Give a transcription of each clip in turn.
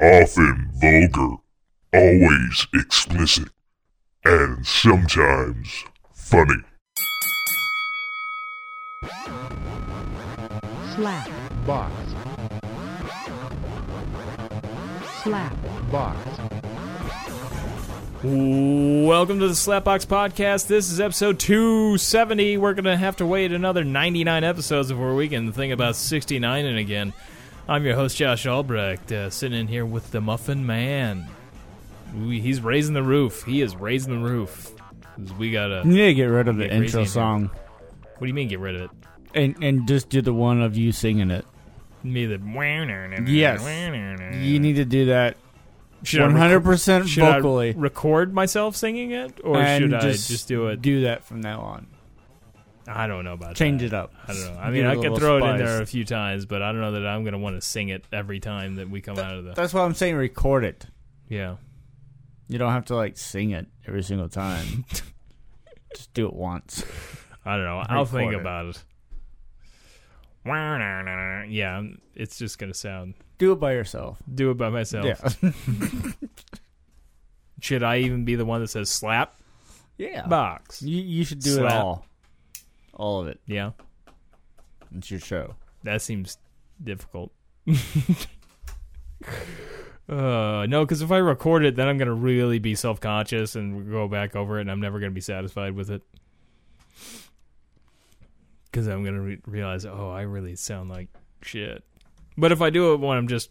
often vulgar, always explicit, and sometimes funny. Slapbox. Slapbox. Welcome to the Slapbox Podcast. This is episode 270. We're going to have to wait another 99 episodes before we can think about 69 and again. I'm your host, Josh Albrecht, sitting in here with the Muffin Man. He's raising the roof. He is raising the roof. You need to get rid of the intro song. What do you mean, get rid of it? And just do the one of you singing it. Me the... Yes. You need to do that 100% vocally. Should I record myself singing it? Or should I just do it? Do that from now on. I don't know about change that. Change it up. I don't know. I mean, I could throw it in there a few times, but I don't know that I'm going to want to sing it every time that we come out of the... That's why I'm saying record it. Yeah. You don't have to, like, sing it every single time. Just do it once. I don't know. I'll think about it. Yeah, it's just going to sound... Do it by yourself. Do it by myself. Yeah. Should I even be the one that says slap? Yeah. Box. You should do slap. It all. All of it. Yeah. It's your show. That seems difficult. No, because if I record it, then I'm going to really be self-conscious and go back over it, and I'm never going to be satisfied with it. Because I'm going to realize, oh, I really sound like shit. But if I do it when I'm just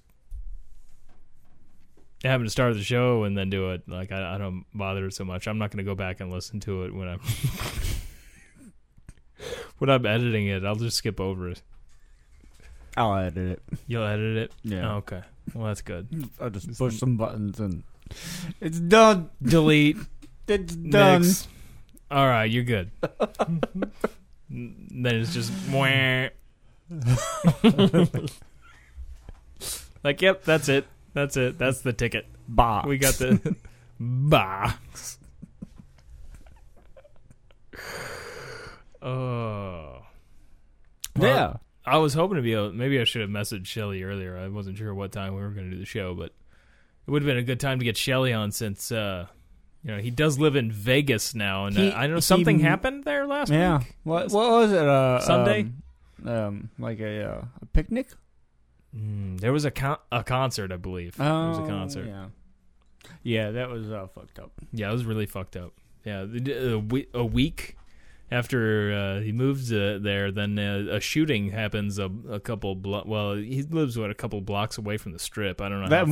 having to start the show and then do it, like I don't bother so much. I'm not going to go back and listen to it when I'm... When I'm editing it, I'll just skip over it. I'll edit it. You'll edit it? Yeah. Oh, okay. Well, that's good. I'll just push some buttons and... It's done. Delete. It's done. Next. All right, you're good. Then it's just... Like, yep, that's it. That's it. That's the ticket. Box. We got the... Box. Oh. Well, yeah. I was hoping to be able... Maybe I should have messaged Shelly earlier. I wasn't sure what time we were going to do the show, but it would have been a good time to get Shelly on since, you know, he does live in Vegas now. And I know something happened there last week. Yeah. What was it? Sunday? Like a picnic? There was a concert, I believe. Oh, it was a concert. Yeah. Yeah, that was fucked up. Yeah, it was really fucked up. Yeah, a week... After he moves there, then a shooting happens a couple blocks. Well, he lives, a couple blocks away from the Strip. I don't know how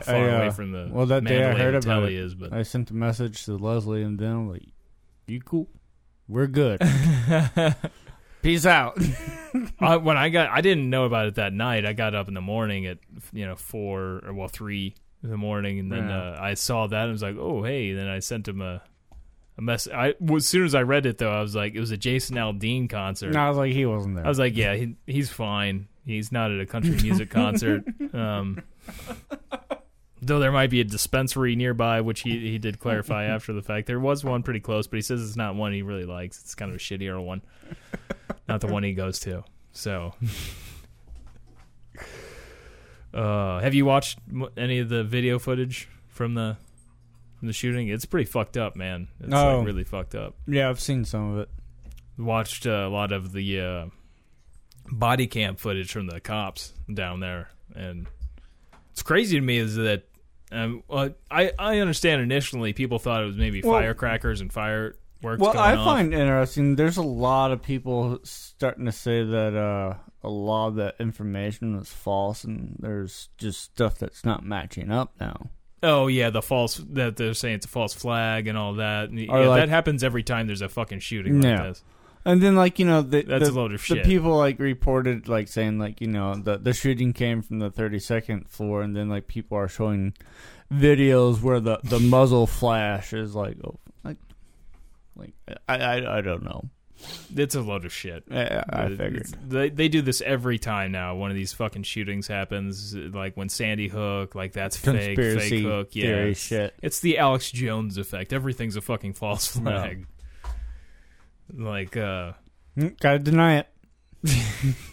far away from the Mandalay I heard Hotel about he is. But I sent a message to Leslie, and then I'm like, you cool? We're good. Peace out. I didn't know about it that night. I got up in the morning at 3 in the morning, and then I saw that and was like, oh, hey. And then I sent him a mess. As soon as I read it, though, I was like, it was a Jason Aldean concert. No, I was like, he wasn't there. I was like, yeah, he's fine. He's not at a country music concert. Though there might be a dispensary nearby, which he did clarify after the fact. There was one pretty close, but he says it's not one he really likes. It's kind of a shittier one. Not the one he goes to. So... have you watched any of the video footage from the... The shooting? It's pretty fucked up, man. It's like really fucked up. Yeah, I've seen some of it. Watched a lot of the body cam footage from the cops down there, and it's crazy to me is that I understand initially people thought it was maybe firecrackers and fireworks. Well, I find interesting. There's a lot of people starting to say that a lot of that information was false, and there's just stuff that's not matching up now. Oh, yeah, that they're saying it's a false flag and all that. And, yeah, that happens every time there's a fucking shooting like this. And then, that's a load of shit. The people, reported, saying, the shooting came from the 32nd floor, and then, people are showing videos where the muzzle flash is, I don't know. It's a load of shit. Yeah, I figured. They do this every time now. One of these fucking shootings happens, when Sandy Hook, that's fake Hook. Yeah, theory shit. It's the Alex Jones effect. Everything's a fucking false flag. Gotta deny it.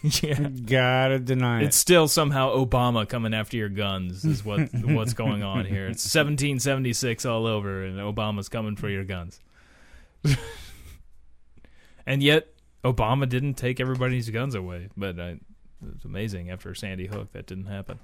Yeah, gotta deny it. It's still somehow Obama coming after your guns is what's going on here. It's 1776 all over, and Obama's coming for your guns. And yet, Obama didn't take everybody's guns away. But it's amazing. After Sandy Hook, that didn't happen.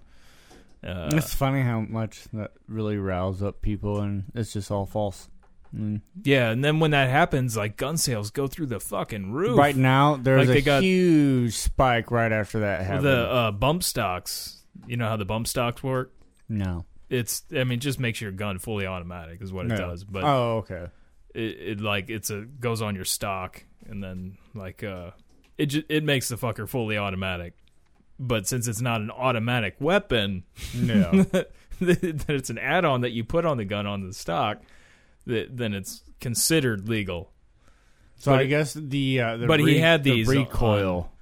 It's funny how much that really roused up people, and it's just all false. Mm. Yeah, and then when that happens, like, gun sales go through the fucking roof. Right now, there's a huge spike right after that happened. The bump stocks, you know how the bump stocks work? No. Just makes your gun fully automatic is what it does. But oh, okay. It goes on your stock, and then, it makes the fucker fully automatic. But since it's not an automatic weapon, no. That it's an add-on that you put on the gun on the stock, then it's considered legal. So but I guess the recoil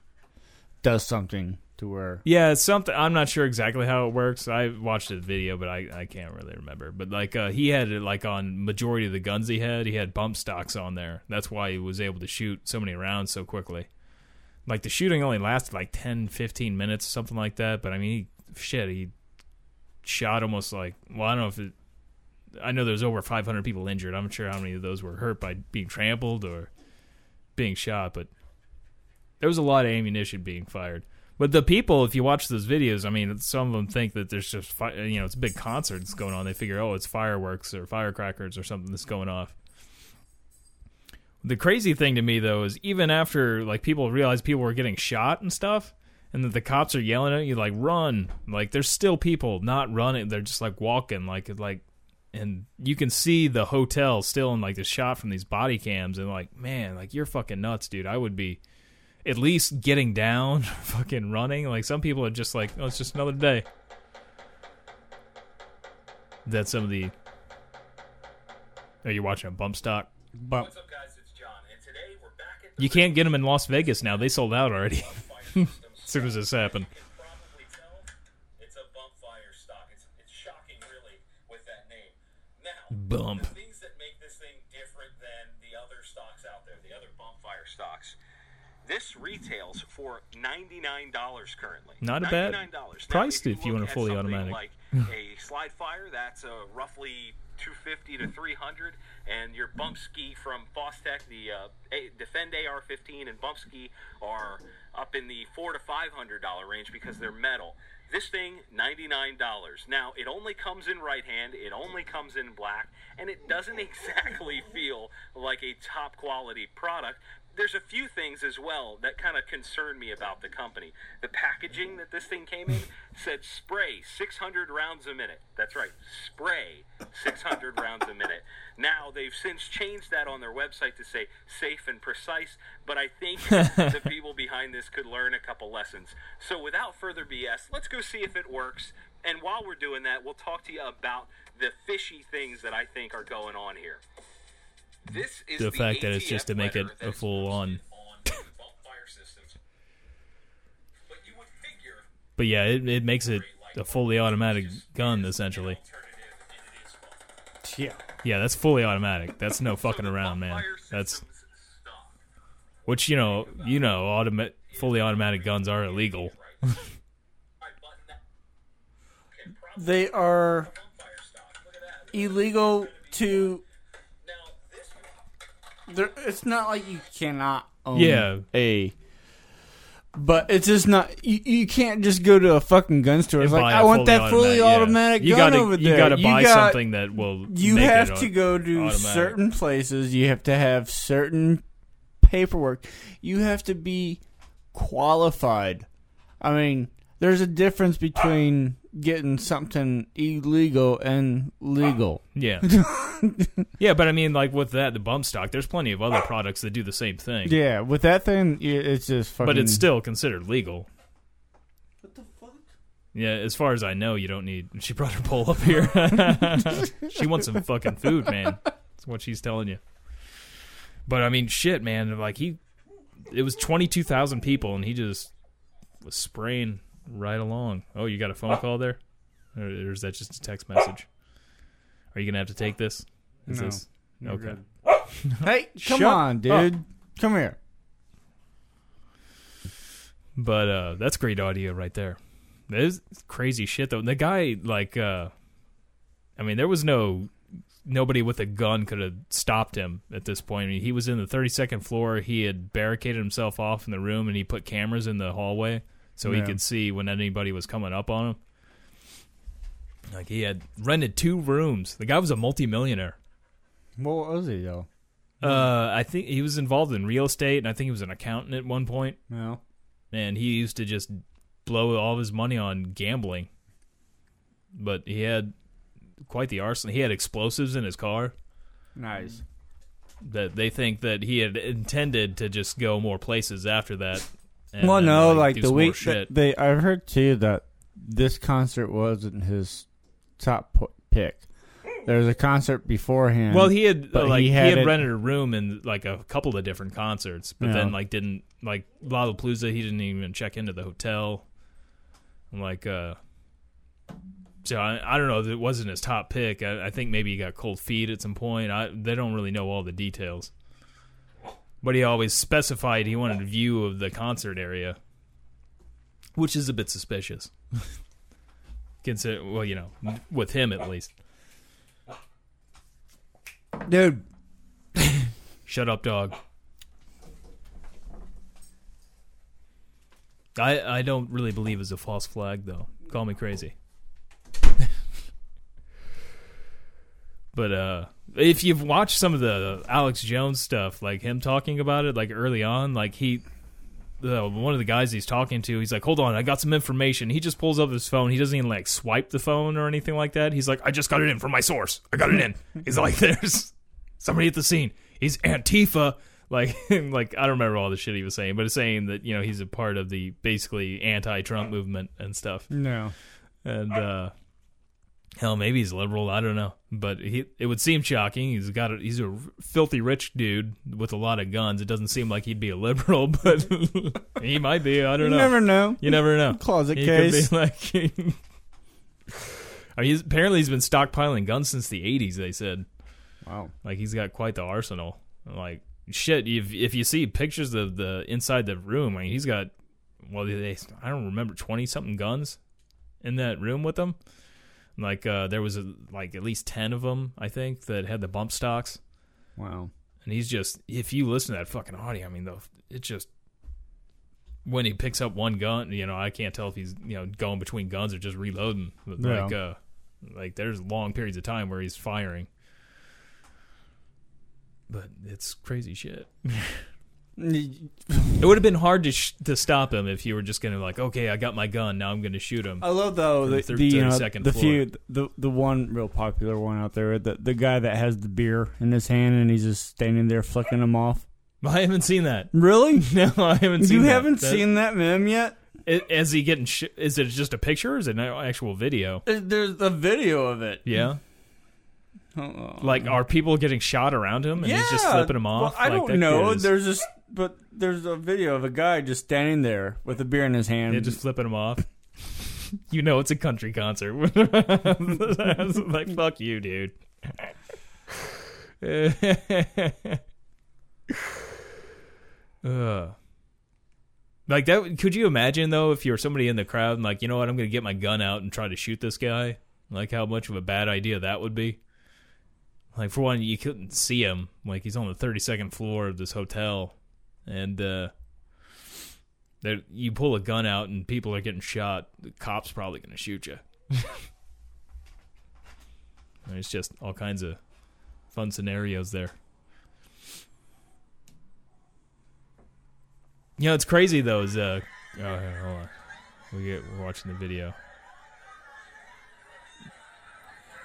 does something to where... Yeah, it's something. I'm not sure exactly how it works. I watched a video, but I can't really remember. But he had it on majority of the guns he had bump stocks on there. That's why he was able to shoot so many rounds so quickly. Like, the shooting only lasted 10, 15 minutes, something like that. But I mean, he shot almost I don't know if it... I know there's over 500 people injured. I'm not sure how many of those were hurt by being trampled or being shot, but there was a lot of ammunition being fired. But the people, if you watch those videos, I mean, some of them think that there's just, it's a big concert that's going on. They figure, oh, it's fireworks or firecrackers or something that's going off. The crazy thing to me, though, is even after, people realized people were getting shot and stuff, and that the cops are yelling at you, run. There's still people not running. They're just, walking, and you can see the hotel still in, the shot from these body cams. And, man, you're fucking nuts, dude. I would be at least getting down, fucking running. Some people are just oh, it's just another day. That's some of the... Are you watching a bump stock? Bump. What's up, guys? It's John. And today we're back at... You can't get them in Las Vegas now. They sold out already. As soon as this happened. Bump. The things that make this thing different than the other stocks out there, the other bump fire stocks. This retails for $99 currently. Not a bad price if you want a fully automatic. Like a slide fire, that's roughly $250 to $300, and your bump ski from Fostech, the Defend AR-15 and bump ski are up in the $400 to $500 range because they're metal. This thing, $99. Now, it only comes in right hand, it only comes in black, and it doesn't exactly feel like a top quality product. There's a few things as well that kind of concern me about the company. The packaging that this thing came in said spray 600 rounds a minute. That's right, spray 600 rounds a minute. Now, they've since changed that on their website to say safe and precise, but I think the people behind this could learn a couple lessons. So without further BS, let's go see if it works. And while we're doing that, we'll talk to you about the fishy things that I think are going on here. This is the fact that it's just to make it a full-on... But yeah, it makes it a fully automatic gun, essentially. Yeah, that's fully automatic. That's no fucking around, man. That's... Which, fully automatic guns are illegal. They are illegal to... It's not like you cannot own a... But it's just not... You can't just go to a fucking gun store. It's I want that fully automatic gun over there. You gotta buy something that will... You have to go to certain places. You have to have certain paperwork. You have to be qualified. I mean, there's a difference between getting something illegal and legal. Yeah. Yeah, but I mean, with that, the bump stock, there's plenty of other products that do the same thing. Yeah, with that thing, it's just fucking... But it's still considered legal. What the fuck? Yeah, as far as I know, you don't need... She brought her bowl up here. She wants some fucking food, man. That's what she's telling you. But I mean, shit, man. It was 22,000 people, and he just was spraying... Right along. Oh, you got a phone call there? Or is that just a text message? Are you going to have to take this? Is no. Okay. Hey, come on, dude. Come here. But that's great audio right there. That is crazy shit, though. The guy, like, I mean, there was nobody with a gun could have stopped him at this point. I mean, he was in the 32nd floor. He had barricaded himself off in the room, and he put cameras in the hallway so he could see when anybody was coming up on him. Like, he had rented 2 rooms. The guy was a multimillionaire. What was he, though? I think he was involved in real estate, and I think he was an accountant at one point. Yeah. And he used to just blow all of his money on gambling. But he had quite the arsenal. He had explosives in his car. Nice. That they think that he had intended to just go more places after that. And, well, no, like the week that I've heard too that this concert wasn't his top pick. There was a concert beforehand. Well, he had rented a room in like a couple of different concerts, but then like didn't like Lollapalooza. He didn't even check into the hotel. I'm like, so I don't know. It wasn't his top pick. I think maybe he got cold feet at some point. They don't really know all the details. But he always specified he wanted a view of the concert area, which is a bit suspicious. Consider, well, you know, with him at least. Dude. Shut up, dog. I don't really believe it's a false flag, though. Call me crazy. But if you've watched some of the Alex Jones stuff, like him talking about it, like early on, like one of the guys he's talking to, he's like, hold on, I got some information. He just pulls up his phone. He doesn't even like swipe the phone or anything like that. He's like, I just got it in from my source. I got it in. He's like, there's somebody at the scene. He's Antifa. Like I don't remember all the shit he was saying, but it's saying that, you know, he's a part of the basically anti-Trump movement and stuff. No. And, hell, maybe he's liberal. I don't know, but it would seem shocking. He's a filthy rich dude with a lot of guns. It doesn't seem like he'd be a liberal, but he might be. I don't know. You never know. You never know. Closet case. Could be like, I mean, apparently he's been stockpiling guns since the '80s. They said, wow, like he's got quite the arsenal. Like shit. If you see pictures of the inside the room, I mean, he's got I don't remember 20-something guns in that room with him. Like, there was at least 10 of them, I think, that had the bump stocks. Wow. And he's just, if you listen to that fucking audio, I mean, it's just, when he picks up one gun, you know, I can't tell if he's, you know, going between guns or just reloading. Yeah. Like there's long periods of time where he's firing. But it's crazy shit. It would have been hard to stop him if you were just going to like, okay, I got my gun, now I'm going to shoot him. I love though the one real popular one out there, the guy that has the beer in his hand and he's just standing there flicking him off. I haven't seen that. Really? No, I haven't seen that. You haven't seen that meme yet? Is he getting? Is it just a picture or is it an actual video? There's a video of it. Yeah. Like, are people getting shot around him and he's just flipping them off? Well, I don't know. But there's a video of a guy just standing there with a beer in his hand. Yeah, just flipping him off. You know it's a country concert. Like, fuck you, dude. Like that. Could you imagine, though, if you were somebody in the crowd and like, you know what, I'm going to get my gun out and try to shoot this guy? Like how much of a bad idea that would be? Like, for one, you couldn't see him. Like, he's on the 32nd floor of this hotel. And you pull a gun out and people are getting shot. The cop's probably going to shoot you. There's just all kinds of fun scenarios there. You know, it's crazy, though. Is, hold on. We're watching the video.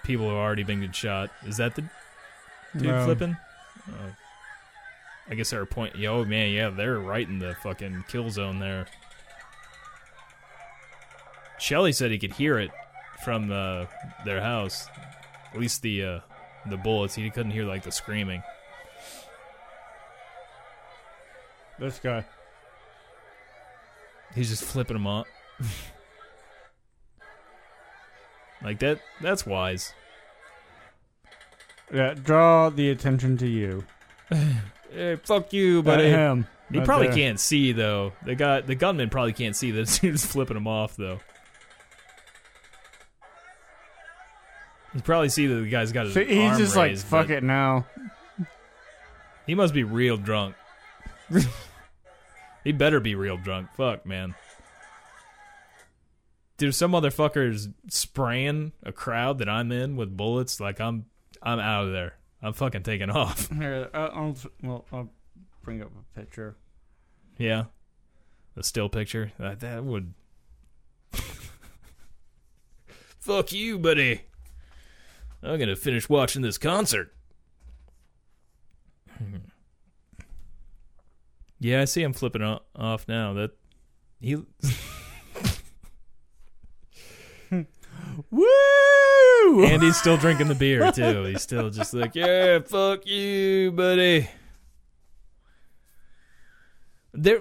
People have already been shot. Is that the dude flipping? Oh. I guess they're pointing. Oh, man, yeah, they're right in the fucking kill zone there. Shelly said he could hear it from their house. At least the bullets. He couldn't hear, like, the screaming. This guy. He's just flipping them off. Like, that's wise. Yeah, draw the attention to you. Hey, fuck you, buddy. Him. He probably can't see, though. The gunman probably can't see this. He's flipping him off, though. You probably see that the guy's got his arm raised. He's just like, fuck it now. He must be real drunk. He better be real drunk. Fuck, man. Dude, some motherfucker's spraying a crowd that I'm in with bullets. Like, I'm out of there. I'm fucking taking off. Here, I'll bring up a picture. Yeah. A still picture? That would... Fuck you, buddy. I'm going to finish watching this concert. Yeah, I see him flipping off now. That he Woo! And he's still drinking the beer, too. He's still just like, yeah, fuck you, buddy.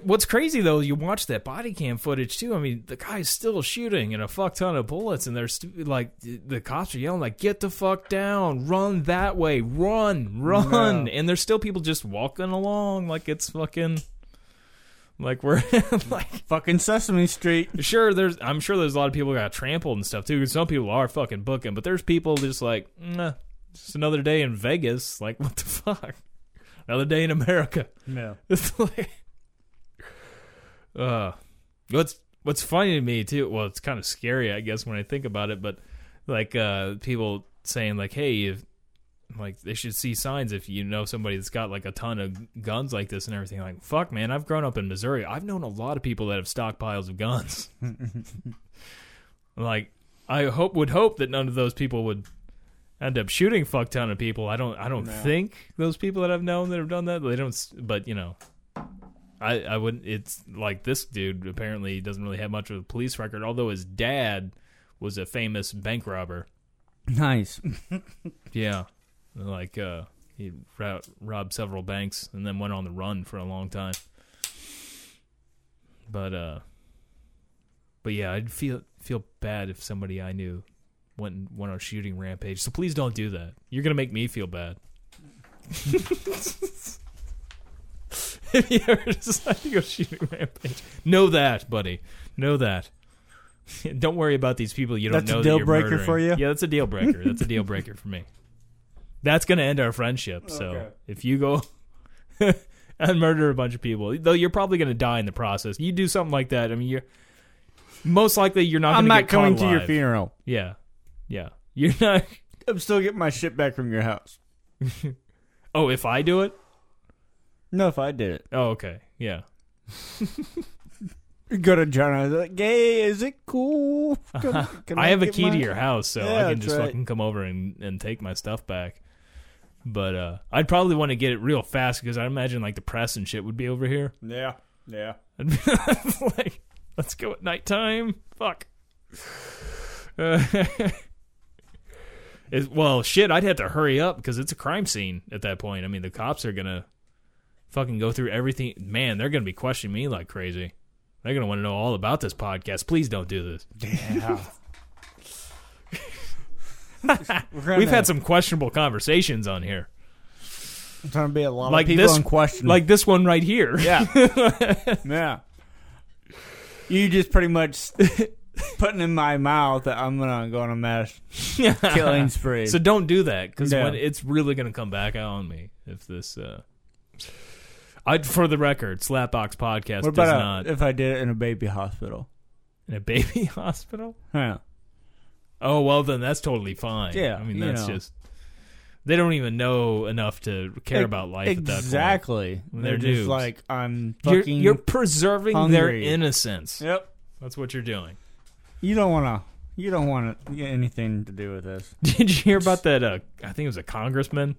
What's crazy, though, you watch that body cam footage, too. I mean, the guy's still shooting and a fuck ton of bullets, and they're like, the cops are yelling, like, get the fuck down, run that way, run. No. And there's still people just walking along like it's fucking, like we're like... Fucking Sesame Street. Sure, I'm sure there's a lot of people got trampled and stuff, too. Some people are fucking booking, but there's people just like, nah, just another day in Vegas. Like, what the fuck? Another day in America. No. It's like... what's funny to me too, well, it's kind of scary, I guess, when I think about it, but like people saying like, hey, if, like, they should see signs if you know somebody that's got like a ton of guns like this and everything. Like, fuck, man, I've grown up in Missouri. I've known a lot of people that have stockpiles of guns. Like, I would hope that none of those people would end up shooting fuck ton of people. I don't think those people that I've known that have done that, they don't, but you know, I wouldn't. It's like this dude apparently doesn't really have much of a police record, although his dad was a famous bank robber. Nice. Yeah. Like, he robbed several banks and then went on the run for a long time. But yeah, I'd feel bad if somebody I knew went on a shooting rampage. So please don't do that. You're going to make me feel bad. If you ever decide to go shooting rampage, know that, buddy. Know that. Don't worry about these people you don't know that you're murdering. That's a deal breaker for you? Yeah, that's a deal breaker. That's a deal breaker for me. That's going to end our friendship. So if you go and murder a bunch of people, though, you're probably going to die in the process. You do something like that, I mean, you're most likely you're not going to get caught alive. I'm not coming to your funeral. Yeah. Yeah. You're not. I'm still getting my shit back from your house. Oh, if I do it? No, if I did it. Oh, okay. Yeah. Go to John. I was like, hey, is it cool? Can I have a key to your house, so yeah, I can just fucking come over and take my stuff back. But I'd probably want to get it real fast, because I imagine like the press and shit would be over here. Yeah. Yeah. Like, let's go at nighttime. Fuck. Well, shit, I'd have to hurry up because it's a crime scene at that point. I mean, the cops are going to fucking go through everything. Man, they're going to be questioning me like crazy. They're going to want to know all about this podcast. Please don't do this. Yeah. We've had some questionable conversations on here. There's going to be a lot like of people unquestionable. Like this one right here. Yeah. Yeah. You just pretty much putting in my mouth that I'm going to go on a mass killing spree. So don't do that, because it's really going to come back out on me if this... for the record, Slapbox Podcast does not. If I did it in a baby hospital? In a baby hospital? Yeah. Oh, well, then that's totally fine. Yeah. I mean, that's just... They don't even know enough to care about life at that point. Exactly. They're just like, I'm fucking You're preserving hungry. Their innocence. Yep. That's what you're doing. You don't want to get anything to do with this. Did you hear about that? I think it was a congressman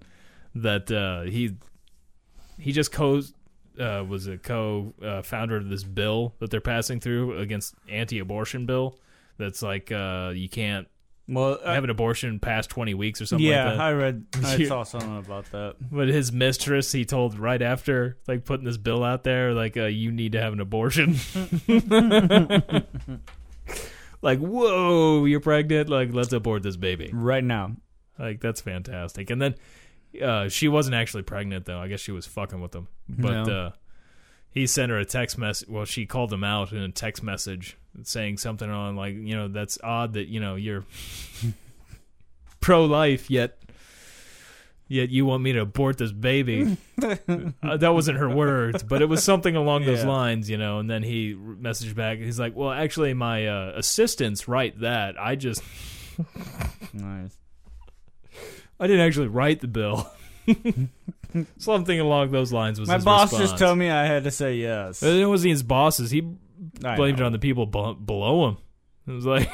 that He just was a co-founder of this bill that they're passing through against anti-abortion bill. That's like you can't have an abortion past 20 weeks or something like that. Yeah, I saw something about that. But his mistress, he told right after like putting this bill out there, like you need to have an abortion. Like, whoa, you're pregnant? Like, let's abort this baby. Right now. Like, that's fantastic. And then... she wasn't actually pregnant, though. I guess she was fucking with him. But he sent her a text message. Well, she called him out in a text message saying something on, like, you know, that's odd that, you know, you're pro-life, yet you want me to abort this baby. That wasn't her words, but it was something along those lines, you know. And then he messaged back. He's like, well, actually, my assistants write that. I just... Nice. I didn't actually write the bill. Something along those lines was my his boss response. Just told me I had to say yes. It wasn't his bosses. He blamed it on the people below him. It was like...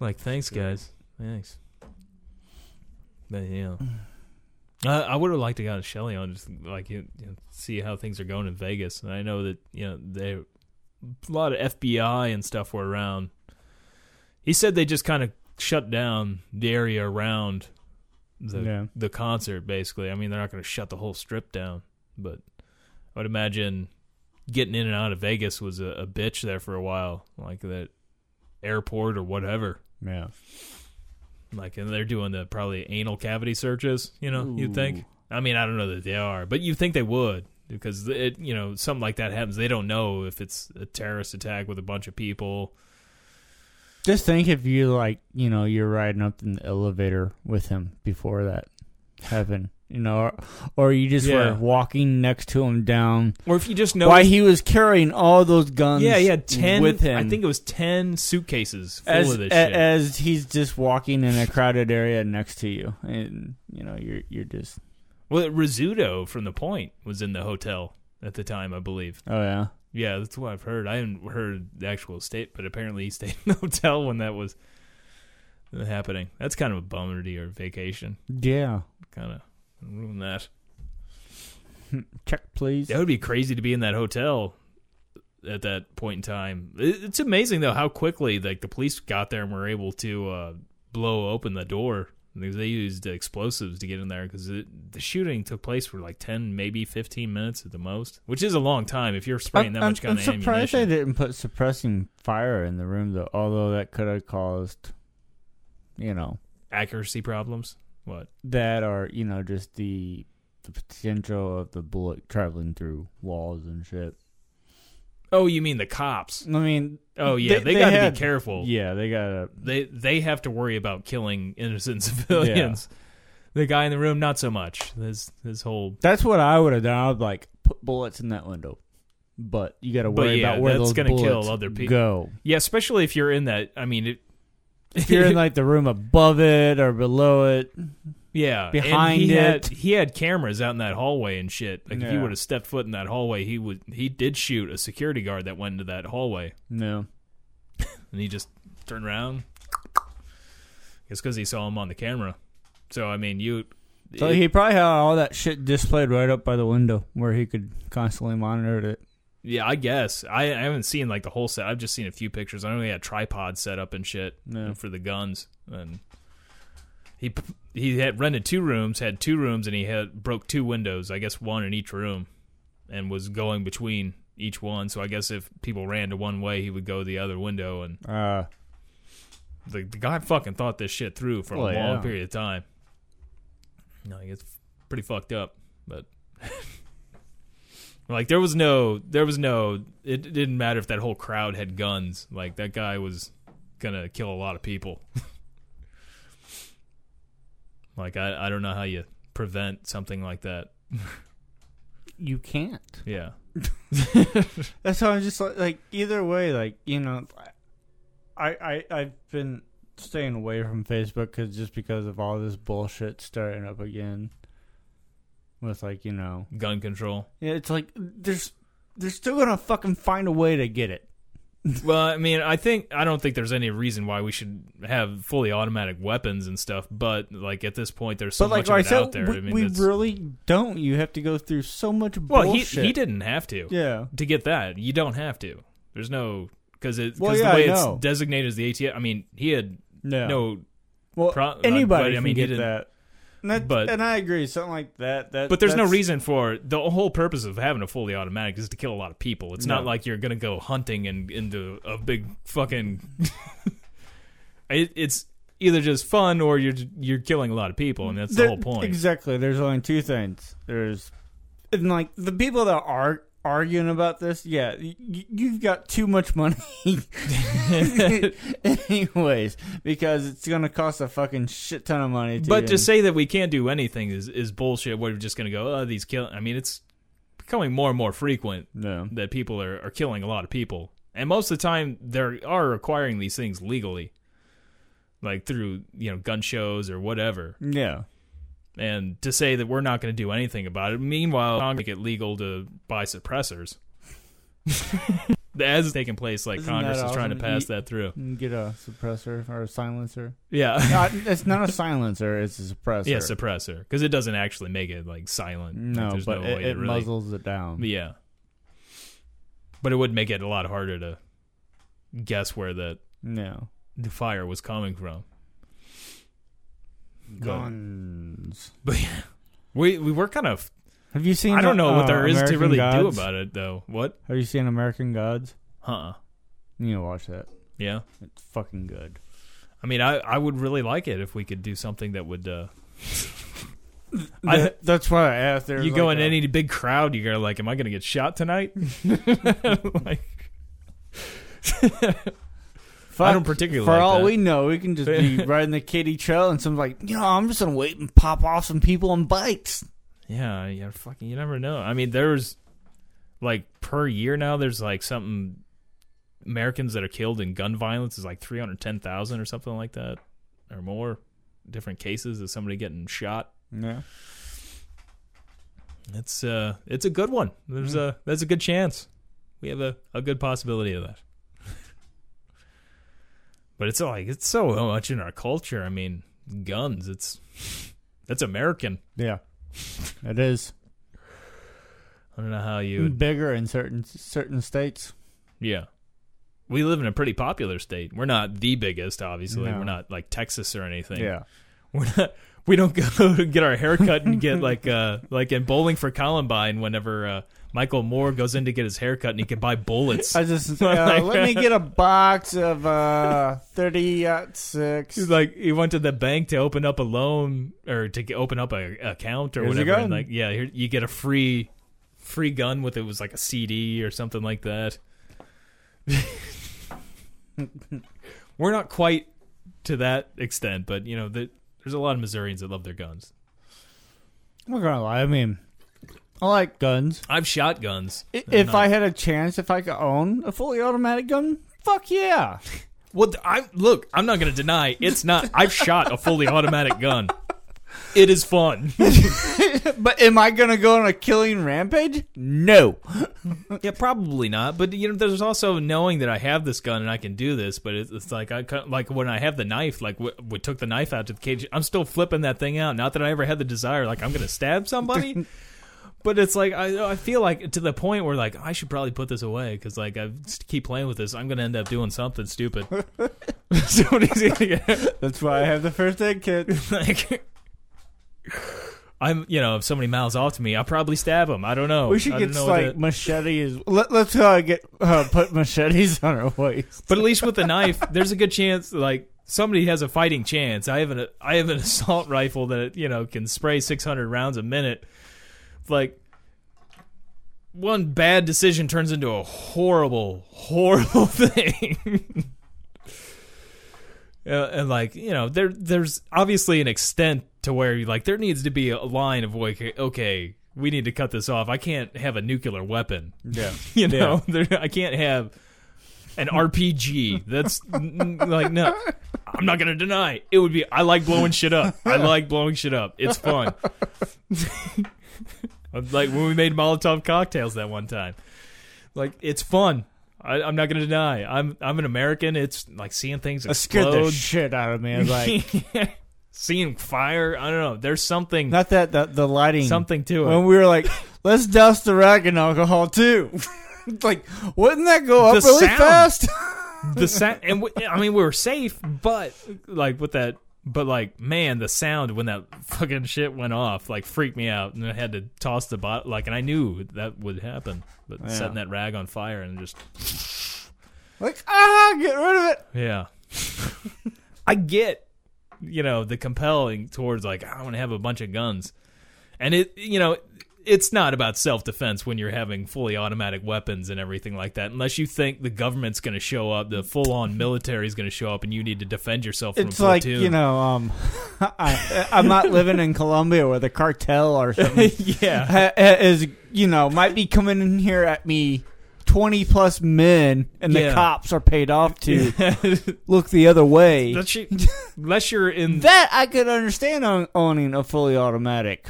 like, thanks, guys. Thanks. But, yeah. I would have liked to got Shelly on, just like, you know, see how things are going in Vegas. And I know that, you know, a lot of FBI and stuff were around. He said they just kind of shut down the area around the concert, basically. I mean, they're not going to shut the whole strip down, but I would imagine getting in and out of Vegas was a bitch there for a while, like that airport or whatever. Yeah. Like, and they're doing the probably anal cavity searches, you know. Ooh. You'd think. I mean, I don't know that they are, but you'd think they would, because it, you know, something like that happens. They don't know if it's a terrorist attack with a bunch of people. Just think if you, like, you know, you're riding up in the elevator with him before that happened, you know, or you just were walking next to him down. Or if you just know why he was carrying all those guns. Yeah, he had 10 with him. I think it was 10 suitcases full of this shit. As he's just walking in a crowded area next to you, and you know you're just. Well, Rizzuto from The Point was in the hotel at the time, I believe. Oh yeah. Yeah, that's what I've heard. I haven't heard the actual state, but apparently he stayed in the hotel when that was happening. That's kind of a bummer to your vacation. Yeah. Kind of ruin that. Check, please. That would be crazy to be in that hotel at that point in time. It's amazing, though, how quickly, like, the police got there and were able to blow open the door. They used explosives to get in there because the shooting took place for like 10, maybe 15 minutes at the most, which is a long time if you're spraying that much kind of ammunition. I'm surprised they didn't put suppressing fire in the room, though, although that could have caused, you know... accuracy problems? What? That are, you know, just the potential of the bullet traveling through walls and shit. Oh, you mean the cops? I mean... Oh, yeah, they got to be careful. Yeah, they got to... They have to worry about killing innocent civilians. Yeah. The guy in the room, not so much. His whole... That's what I would have done. I would, like, put bullets in that window. But you got to worry about where those bullets kill other people. Go. Yeah, especially if you're in that... I mean... If you're in, like, the room above it or below it. Yeah. Behind it. He had cameras out in that hallway and shit. Like, if you would have stepped foot in that hallway, he did shoot a security guard that went into that hallway. No. And he just turned around. It's because he saw him on the camera. So, I mean, So he probably had all that shit displayed right up by the window where he could constantly monitor it. Yeah, I guess. I haven't seen, like, the whole set. I've just seen a few pictures. I know he had tripods set up and shit for the guns. And he had rented two rooms, and he had broke two windows, I guess one in each room, and was going between each one. So I guess if people ran to one way, he would go to the other window. And the guy fucking thought this shit through for a long period of time. No, he gets pretty fucked up, but... Like, it didn't matter if that whole crowd had guns. Like, that guy was going to kill a lot of people. Like, I don't know how you prevent something like that. You can't. Yeah. That's how I'm just like, either way, like, you know, I've been staying away from Facebook because of all this bullshit starting up again. With, like, you know... gun control. Yeah, it's like, they're still going to fucking find a way to get it. Well, I mean, I don't think there's any reason why we should have fully automatic weapons and stuff, but, like, at this point, there's so much of it out there. We really don't. You have to go through so much bullshit. Well, he didn't have to. Yeah. To get that, you don't have to. There's no... Because the way it's designated as the ATF... I mean, he had no... Well, anybody can get that. And I agree, something like that. But there's no reason for the whole purpose of having a fully automatic is to kill a lot of people. It's not like you're going to go hunting and into a big fucking. It's either just fun or you're killing a lot of people, and that's the whole point. Exactly. There's only two things: there's And like the people that are arguing about this, yeah, you've got too much money. Anyways, because it's going to cost a fucking shit ton of money. But to say that we can't do anything is bullshit. We're just going to go, oh, these kill. I mean, it's becoming more and more frequent that people are killing a lot of people. And most of the time, they are acquiring these things legally. Like through, gun shows or whatever. Yeah. And to say that we're not going to do anything about it. Meanwhile, Congress make it legal to buy suppressors. As it's taking place, like, isn't Congress is awesome? Trying to pass that through. Get a suppressor or a silencer. Yeah. It's not a silencer, it's a suppressor. Yeah, suppressor. Because it doesn't actually make it, like, silent. No, like, but it really muzzles it down. Yeah. But it would make it a lot harder to guess where the fire was coming from. Guns. But yeah, we were kind of... Have you seen... I don't know what there is American to really Gods? Do about it, though. What? Have you seen American Gods? Huh. You need to watch that. Yeah? It's fucking good. I mean, I would really like it if we could do something that would... That's why I asked. There's you like go in any big crowd, you're like, am I going to get shot tonight? I don't particularly like that. For all we know, we can just be riding the kiddie trail and someone's like, I'm just going to wait and pop off some people on bikes. Yeah, you never know. I mean, there's, like, per year now, there's, like, something, Americans that are killed in gun violence is, like, 310,000 or something like that, or more different cases of somebody getting shot. Yeah. It's a good one. There's that's a good chance. We have a good possibility of that. But it's like, it's so much in our culture. I mean, guns, that's American. Yeah, it is. I don't know how you... Bigger in certain states. Yeah. We live in a pretty popular state. We're not the biggest, obviously. No. We're not like Texas or anything. Yeah. We don't go get our hair cut and get like in Bowling for Columbine whenever... Michael Moore goes in to get his haircut, and he can buy bullets. I just let me get a box of 30-06. He's like, he went to the bank to open up a loan or to open up an account or here's whatever. And like, yeah, you get a free gun with it was like a CD or something like that. We're not quite to that extent, but there's a lot of Missourians that love their guns. I'm not gonna lie. I mean, I like guns. I've shot guns. If I had a chance, if I could own a fully automatic gun, fuck yeah. Well, I'm not going to deny it's not. I've shot a fully automatic gun. It is fun. But am I going to go on a killing rampage? No. Yeah, probably not. But there's also knowing that I have this gun and I can do this. But it's like when I have the knife, like we took the knife out to the cage. I'm still flipping that thing out. Not that I ever had the desire. Like I'm going to stab somebody. But it's like, I feel like to the point where, like, I should probably put this away because, like, I keep playing with this. I'm going to end up doing something stupid. That's why I have the first aid kit. Like, I'm, if somebody mouths off to me, I'll probably stab them. I don't know. We should get, like, machetes. Let's put machetes on our waist. But at least with a knife, there's a good chance, like, somebody has a fighting chance. I have an assault rifle that, can spray 600 rounds a minute. Like, one bad decision turns into a horrible, horrible thing. And, like, there's obviously an extent to where, like, there needs to be a line of, like, okay, we need to cut this off. I can't have a nuclear weapon. Yeah. I can't have an RPG. That's, like, no. I'm not going to deny. It would be, I like blowing shit up. It's fun. Like when we made Molotov cocktails that one time, like it's fun. I'm not gonna deny. I'm an American. It's like seeing things explode. It scared the shit out of me. Like seeing fire. I don't know. There's something. Not that the lighting. Something to it. When we were like, let's douse the rag in alcohol too. Like, wouldn't that go up really fast? The sound. And we were safe, but like with that. But, like, man, the sound when that fucking shit went off, like, freaked me out. And I had to toss the bottle. Like, and I knew that would happen. But setting that rag on fire and just... Like, get rid of it. Yeah. I get, the compelling towards, like, I want to have a bunch of guns. And, it, it's not about self-defense when you're having fully automatic weapons and everything like that, unless you think the government's going to show up, the full-on military is going to show up, and you need to defend yourself from a platoon. It's like, you know, I'm not living in Colombia where the cartel or something is, you know, might be coming in here at me 20-plus men, and the cops are paid off to look the other way. Unless you're in... That I could understand on owning a fully automatic.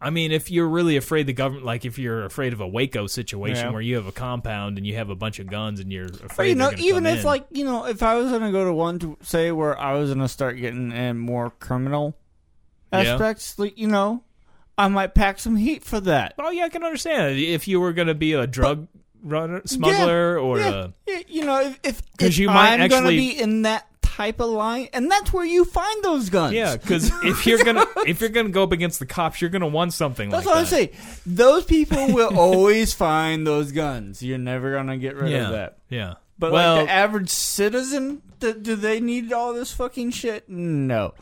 I mean, if you're really afraid the government, like if you're afraid of a Waco situation where you have a compound and you have a bunch of guns and you're afraid they're gonna come in. Like, you know, if I was going to go to one, to say, where I was going to start getting in more criminal aspects, like, you know, I might pack some heat for that. Oh, yeah, I can understand. If you were going to be a drug... smuggler, or you know, if you might I'm going to be in that type of line, and that's where you find those guns. Yeah, because if you're gonna go up against the cops, you're gonna want something. That's like that. That's what I say. Those people will always find those guns. You're never gonna get rid of that. Yeah, but well, like the average citizen, do they need all this fucking shit? No.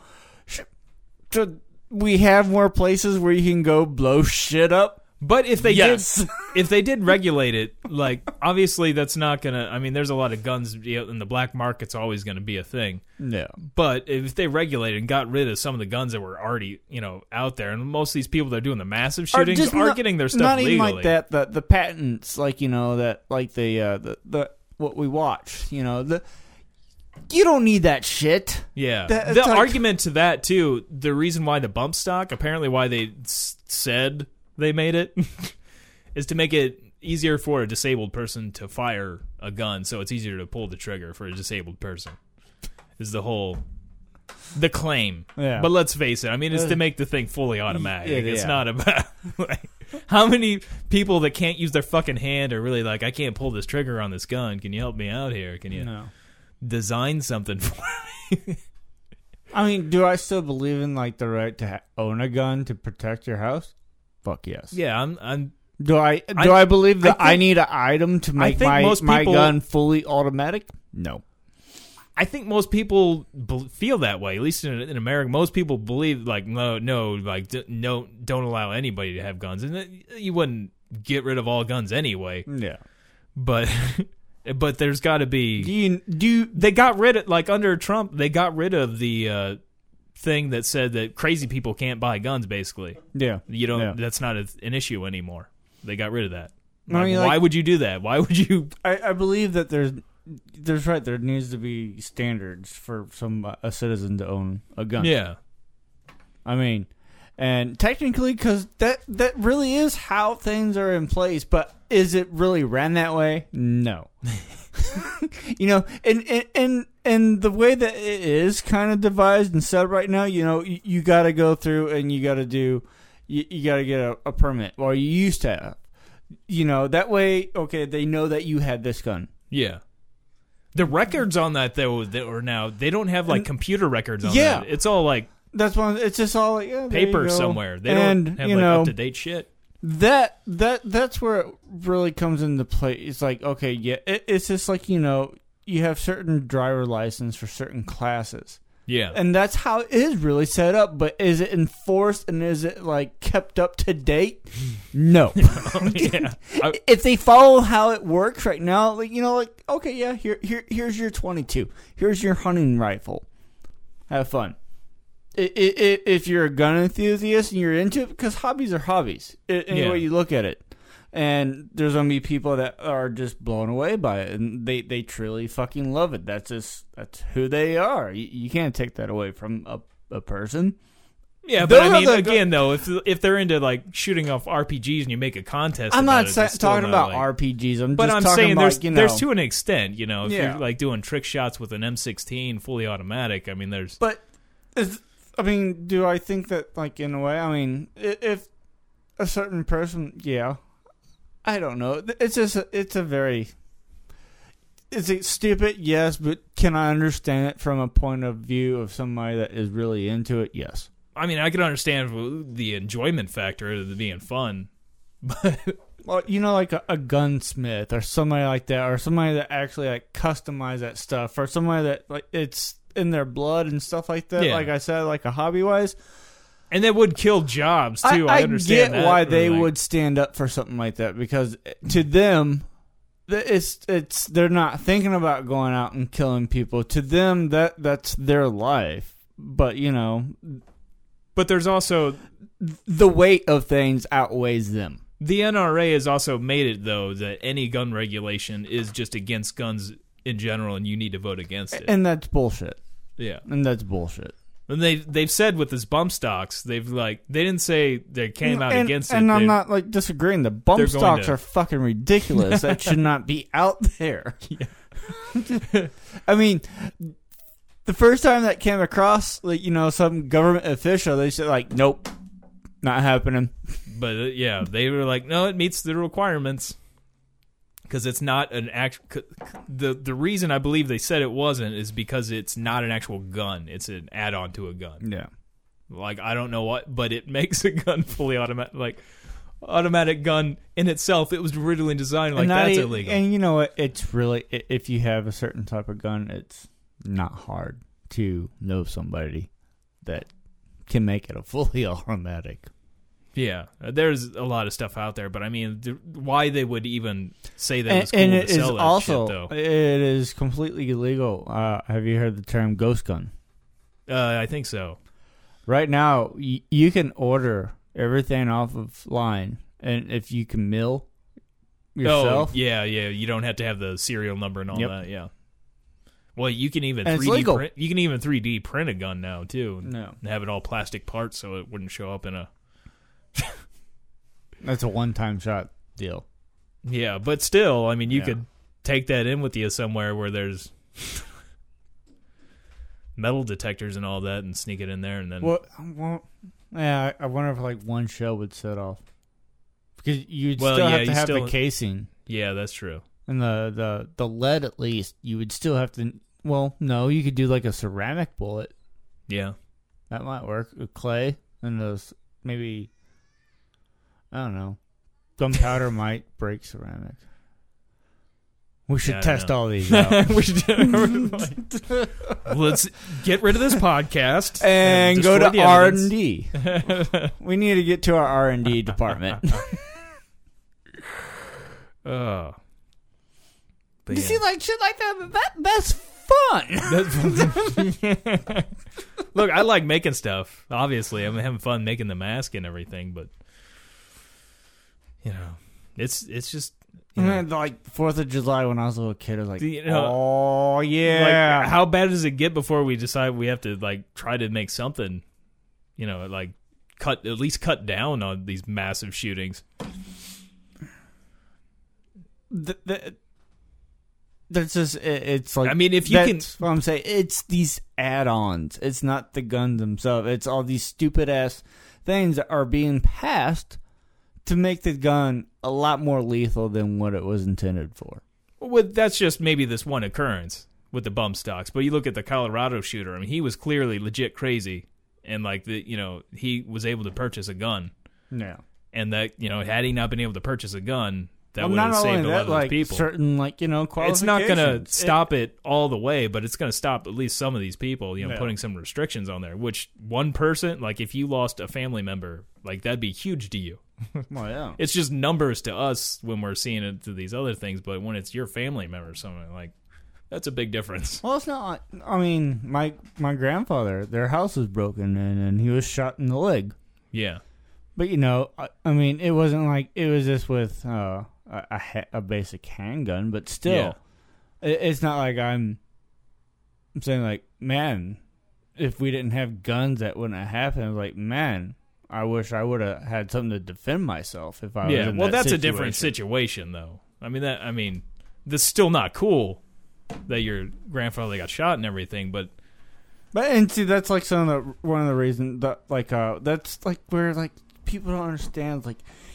Should we have more places where you can go blow shit up? But if they did regulate it, like, obviously that's not going to... I mean, there's a lot of guns, you know, and the black market's always going to be a thing. Yeah. But if they regulated and got rid of some of the guns that were already, you know, out there, and most of these people that are doing the massive shootings are getting their stuff legally. Not even like that, the patents, like, you know, that, like, the what we watch, you know, the... You don't need that shit. Yeah. The argument to that, too, the reason why the bump stock, apparently why they said... they made it, is to make it easier for a disabled person to fire a gun, so it's easier to pull the trigger for a disabled person, is the claim. Yeah. But let's face it, I mean, it's to make the thing fully automatic. It's not about, like, how many people that can't use their fucking hand are really like, I can't pull this trigger on this gun, can you help me out here? Can you design something for me? I mean, do I still believe in, like, the right to own a gun to protect your house? Fuck yes. Yeah, I'm. Do I believe that I need an item to make my gun fully automatic? No. I think most people feel that way. At least in America, most people believe, like, no, don't allow anybody to have guns, and you wouldn't get rid of all guns anyway. Yeah. But but there's got to be. They got rid of, like, under Trump, they got rid of the. Thing that said that crazy people can't buy guns, basically. Yeah. You don't. Yeah. That's not an issue anymore. They got rid of that. Like, I mean, why would you do that? Why would you... I believe that there's right, there needs to be standards for a citizen to own a gun. Yeah. I mean, and technically, because that really is how things are in place, but is it really ran that way? No. You know, and the way that it is kind of devised and set up right now, you know, you got to go through and you got to do, you got to get a permit, or you used to have, you know, that way, okay, they know that you had this gun. Yeah. The records on that, though, that are now, they don't have, like, computer records on that. It's all, like... That's one. It's just all, like, paper somewhere. They don't have, like, up-to-date shit. That's where it really comes into play. It's like, okay, yeah, it's just like, you know, you have certain driver license for certain classes. Yeah. And that's how it is really set up, but is it enforced and is it, like, kept up to date? No. If they follow how it works right now, like, you know, like, okay, yeah, here's your 22. Here's your hunting rifle. Have fun. If you're a gun enthusiast and you're into it, because hobbies are hobbies, any way you look at it. And there's going to be people that are just blown away by it, and they truly fucking love it. That's who they are. You can't take that away from a person. Yeah, but I mean, again, though, if they're into, like, shooting off RPGs and you make a contest, I'm not talking about RPGs. I'm just saying there's to an extent, you know, if you're, like, doing trick shots with an M16 fully automatic, I mean, there's... But, I mean, do I think that, like, in a way, I mean, if a certain person, I don't know. It's just, is it stupid? Yes, but can I understand it from a point of view of somebody that is really into it? Yes. I mean, I can understand the enjoyment factor of being fun, but... Well, you know, like a gunsmith or somebody like that, or somebody that actually, like, customizes that stuff, or somebody that, like, it's... in their blood and stuff like that, like I said, like a hobby-wise, And that would kill jobs, too. I understand that. I get why they would stand up for something like that, because to them, it's they're not thinking about going out and killing people. To them, that's their life. But, you know... But there's also... The weight of things outweighs them. The NRA has also made it, though, that any gun regulation is just against guns in general, and you need to vote against it. And that's bullshit. Yeah. And that's bullshit. And they've said with this bump stocks, they didn't say they came out against it. And I'm not disagreeing. The bump stocks are fucking ridiculous. That should not be out there. Yeah. I mean, the first time that came across, some government official, they said nope, not happening. But yeah, they were like, no, it meets the requirements. Because it's not an actual... The reason I believe they said it wasn't is because it's not an actual gun. It's an add-on to a gun. Yeah. I don't know what, but it makes a gun fully automatic. Automatic gun in itself, it was originally designed that's illegal. And you know what? It's really... If you have a certain type of gun, it's not hard to know somebody that can make it a fully automatic. Yeah, there's a lot of stuff out there, but I mean, why they would even say that it's cool to sell that also, shit, though. It is completely illegal. Have you heard the term ghost gun? I think so. Right now, you can order everything off of line, and if you can mill yourself. Oh, yeah, you don't have to have the serial number and all that, yeah. Well, you can even 3D print a gun now, too, and have it all plastic parts so it wouldn't show up in a... That's a one-time shot deal. Yeah, but still, I mean, you could take that in with you somewhere where there's metal detectors and all that, and sneak it in there, and then. Well, yeah, I wonder if one shell would set off because you'd still have to have the casing. Yeah, that's true. And the lead, at least, you would still have to. Well, no, you could do a ceramic bullet. Yeah, that might work. With clay and those maybe. I don't know. Gunpowder might break ceramic. We should test all these out. Let's get rid of this podcast and go to R&D. We need to get to our R&D department. You see, shit like that's fun. Look, I like making stuff. Obviously, I'm having fun making the mask and everything, but. You know, it's just... And then, 4th of July, when I was a little kid, I was oh, yeah. How bad does it get before we decide we have to, try to make something, cut down on these massive shootings? That's just... I mean, if you can... That's what I'm saying. It's these add-ons. It's not the guns themselves. It's all these stupid-ass things that are being passed... to make the gun a lot more lethal than what it was intended for. Well, that's just maybe this one occurrence with the bump stocks. But you look at the Colorado shooter. I mean, he was clearly legit crazy, and he was able to purchase a gun. Yeah. And that had he not been able to purchase a gun, that would have saved a lot of those people. Certain qualifications. It's not going to stop it all the way, but it's going to stop at least some of these people. Putting some restrictions on there. Which one person, if you lost a family member, that'd be huge to you. Well, yeah. It's just numbers to us when we're seeing it to these other things, but when it's your family member or something, that's a big difference. Well, it's not. I mean, my grandfather, their house was broken in, and he was shot in the leg. Yeah, but I mean, it wasn't it was just with a basic handgun, but still, it's not I'm saying man, if we didn't have guns, that wouldn't have happened. Man. I wish I would have had something to defend myself if I was in that situation. A different situation, though. I mean, that's still not cool that your grandfather got shot and everything, but and see, that's one of the reasons that that's where people don't understand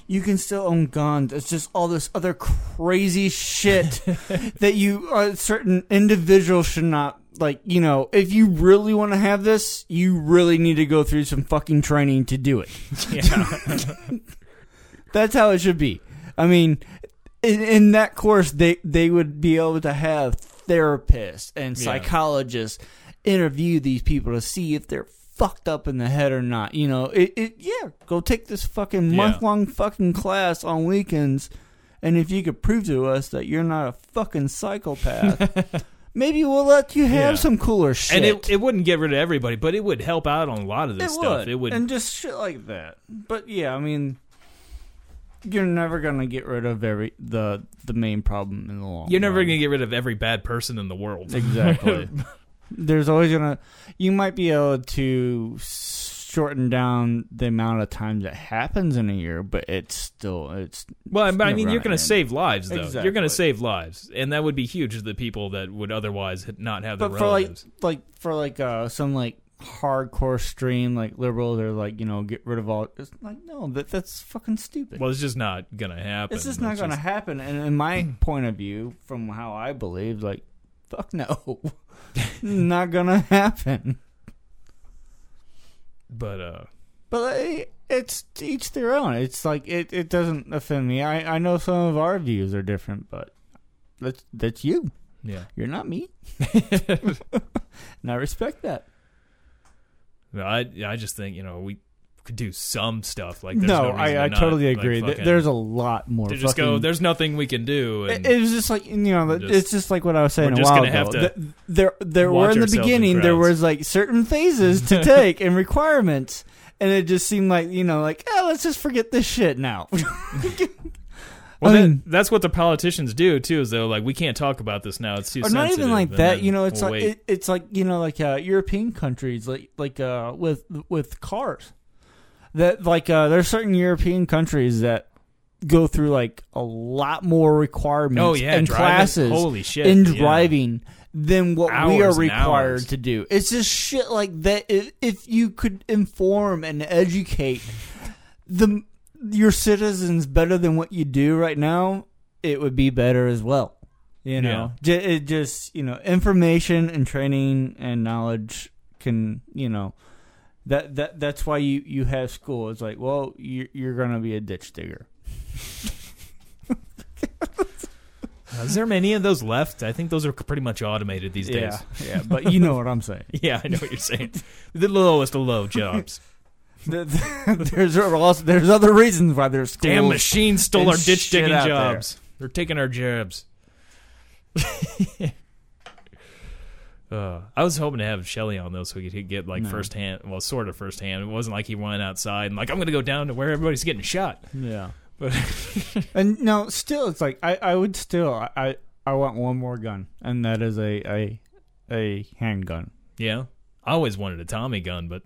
you can still own guns. It's just all this other crazy shit that you certain individuals should not. If you really want to have this, you really need to go through some fucking training to do it. Yeah. That's how it should be. I mean, in that course, they would be able to have therapists and psychologists interview these people to see if they're fucked up in the head or not. You know, go take this fucking month-long fucking class on weekends, and if you could prove to us that you're not a fucking psychopath, maybe we'll let you have some cooler shit. And it wouldn't get rid of everybody, but it would help out on a lot of this stuff. It would. And just shit like that. But yeah, I mean, you're never going to get rid of the main problem in the long run. You're never going to get rid of every bad person in the world. Exactly. There's always going to... You might be able to shorten down the amount of time that happens in a year, but it's still... I mean, you're going to save lives, though. Exactly. You're going to save lives, and that would be huge to the people that would otherwise not have their relatives. But for some hardcore stream, like liberals are like, you know, get rid of all... It's like, no, that's fucking stupid. Well, it's just not going to happen. It's just not going to happen. And in my point of view, from how I believe, like, fuck no. Not going to happen. But it's each their own. It's like, it doesn't offend me. I know some of our views are different, but that's you. Yeah. You're not me. And I respect that. I just think, you know, we could do some stuff. Like, I totally agree. Like, there's a lot more. To just go, there's nothing we can do. And it was just like, you know, it's just like what I was saying a while ago. There were in the beginning, there was like certain phases to take and requirements. And it just seemed like, you know, like, let's just forget this shit now. Well, that's what the politicians do too. Is they're like, we can't talk about this now. It's too sensitive. Or not even like that. You know, it's like European countries, like with cars. That there's certain European countries that go through like a lot more requirements and driving classes. Holy shit! In driving than what we are required to do. It's just shit like that. If you could inform and educate your citizens better than what you do right now, it would be better as well. You know, it just, you know, information and training and knowledge can, you know, that's why you have school. It's like, well, you're going to be a ditch digger. Is there many of those left? I think those are pretty much automated these days. Yeah, but you know what I'm saying. Yeah, I know what you're saying. The lowest of low jobs. There's other reasons why there's schools. Damn machines stole our ditch digging jobs. They're taking our jobs. I was hoping to have Shelly on though, so we could get firsthand. Well, sort of firsthand. It wasn't like he went outside and like, I'm gonna go down to where everybody's getting shot. Yeah, but and no, still it's like I would still I want one more gun, and that is a handgun. Yeah, I always wanted a Tommy gun, but.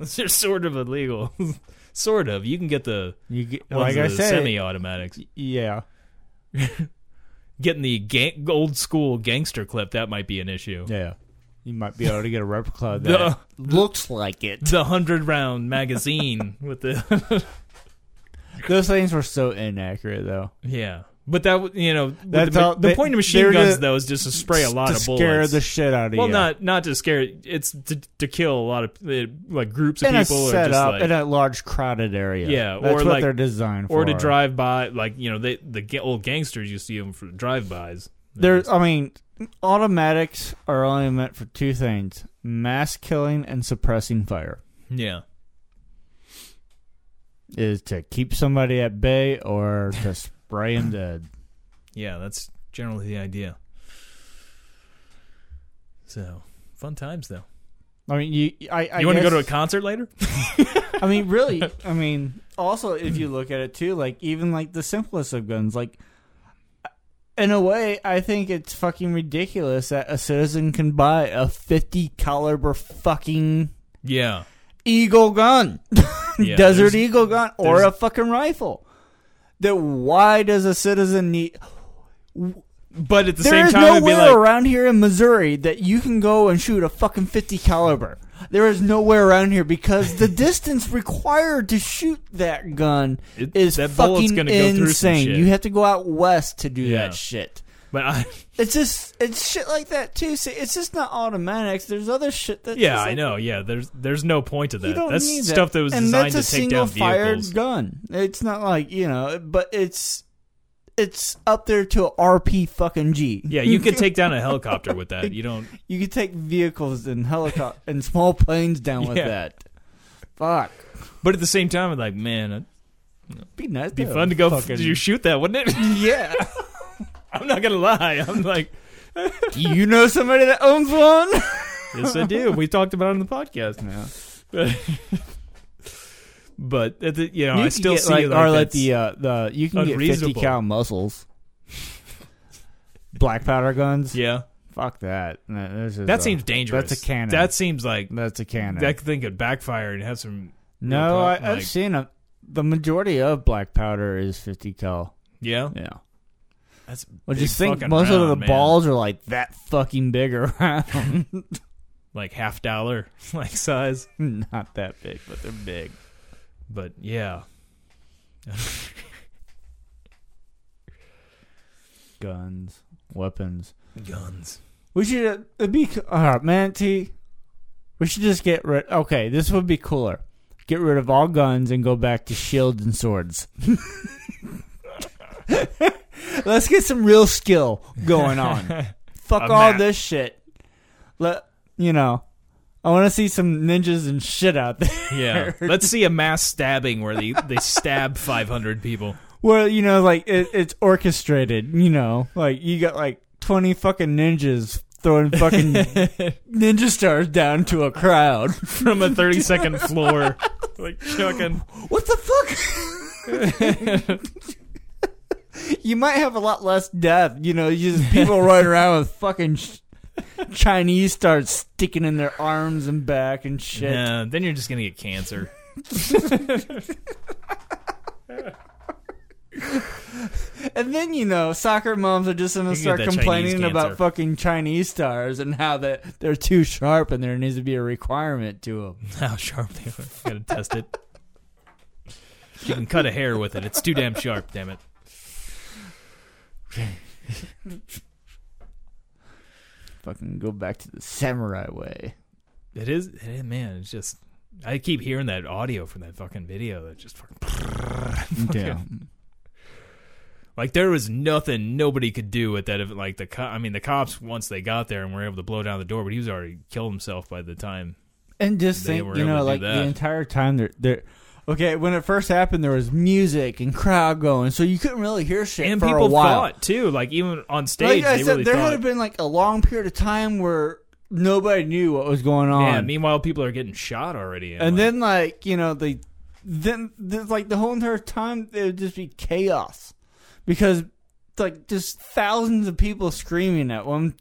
They're sort of illegal. Sort of. You can get the semi-automatics. Yeah. Getting the old school gangster clip, that might be an issue. Yeah. You might be able to get a replica that looks like it. The 100-round magazine with the... Those things were so inaccurate, though. Yeah. But that, you know, the point of machine guns, though, is just to spray a lot of bullets. To scare the shit out of you. Well, not to scare. It's to kill a lot of, like, groups of people. Set up in a large crowded area. Yeah. That's what they're designed for. Or to drive by, like, you know, the old gangsters used to use them for drive-bys. Automatics are only meant for two things. Mass killing and suppressing fire. Yeah. Is to keep somebody at bay or to... Brian dead. Yeah, that's generally the idea. So, fun times, though. I mean, you want to go to a concert later? I mean, really. I mean, also, if you look at it, too, like, even, like, the simplest of guns, like, in a way, I think it's fucking ridiculous that a citizen can buy a 50 caliber fucking... Yeah. Eagle gun. Yeah, Desert Eagle gun or a fucking rifle. That why does a citizen need... But at the same time, there is nowhere around here in Missouri that you can go and shoot a fucking 50 caliber. There is nowhere around here because the distance required to shoot that gun is fucking insane. You have to go out west to do that shit. But it's shit like that too. See, it's just not automatics. There's other shit that. Yeah, I know. Yeah, there's no point to that. You don't that's need stuff that was designed to take down vehicles. And that's a single-fired gun. It's not like, you know, but it's it's up there to RP fucking G. Yeah, you could take down a helicopter with that. You don't. You could take vehicles and helicopter and small planes down with that. Fuck. But at the same time, I'm like, man, be nice. It'd be fun to go. You shoot that, wouldn't it? Yeah. I'm not gonna lie. I'm like, do you know somebody that owns one? Yes, I do. We talked about it on the podcast now. But you know, you I still see like, or like the you can get 50 cal muzzles, black powder guns. Yeah, fuck that. That seems dangerous. That's a cannon. That seems like that's a cannon. That thing could backfire and have some. No, I've seen them. The majority of black powder is 50 cal. Yeah, yeah. That's well, just think most round, of the balls are like that fucking big around, like $50 like size. Not that big, but they're big. But yeah, guns, weapons, guns. We should be man. See, we should just get rid. Okay, this would be cooler. Get rid of all guns and go back to shields and swords. Let's get some real skill going on. Fuck all this shit. You know. I want to see some ninjas and shit out there. Yeah, let's see a mass stabbing where they stab 500 people. Well, you know, like it's orchestrated. You know, like you got like 20 fucking ninjas throwing fucking ninja stars down to a crowd from a 32nd floor, like chucking. What the fuck? You might have a lot less death. You know, you just people running around with fucking. Chinese start sticking in their arms and back and shit. Yeah, then you're just gonna get cancer. And then you know, soccer moms are just gonna start complaining about fucking Chinese stars and how that they're too sharp and there needs to be a requirement to them. How sharp they are? Gotta test it. You can cut a hair with it. It's too damn sharp. Damn it. Fucking go back to the samurai way. It is, man. It's just I keep hearing that audio from that fucking video. That just fucking damn. Like there was nothing nobody could do at that. Like the cops once they got there and were able to blow down the door, but he was already killed himself by the time. And just think, you know, like the entire time they're okay. When it first happened, there was music and crowd going, so you couldn't really hear shit and for a while. And people thought too, like even on stage. Like I said, really there would have been like a long period of time where nobody knew what was going on. Yeah. Meanwhile, people are getting shot already. And then, like you know, like the whole entire time there would just be chaos because like just thousands of people screaming at one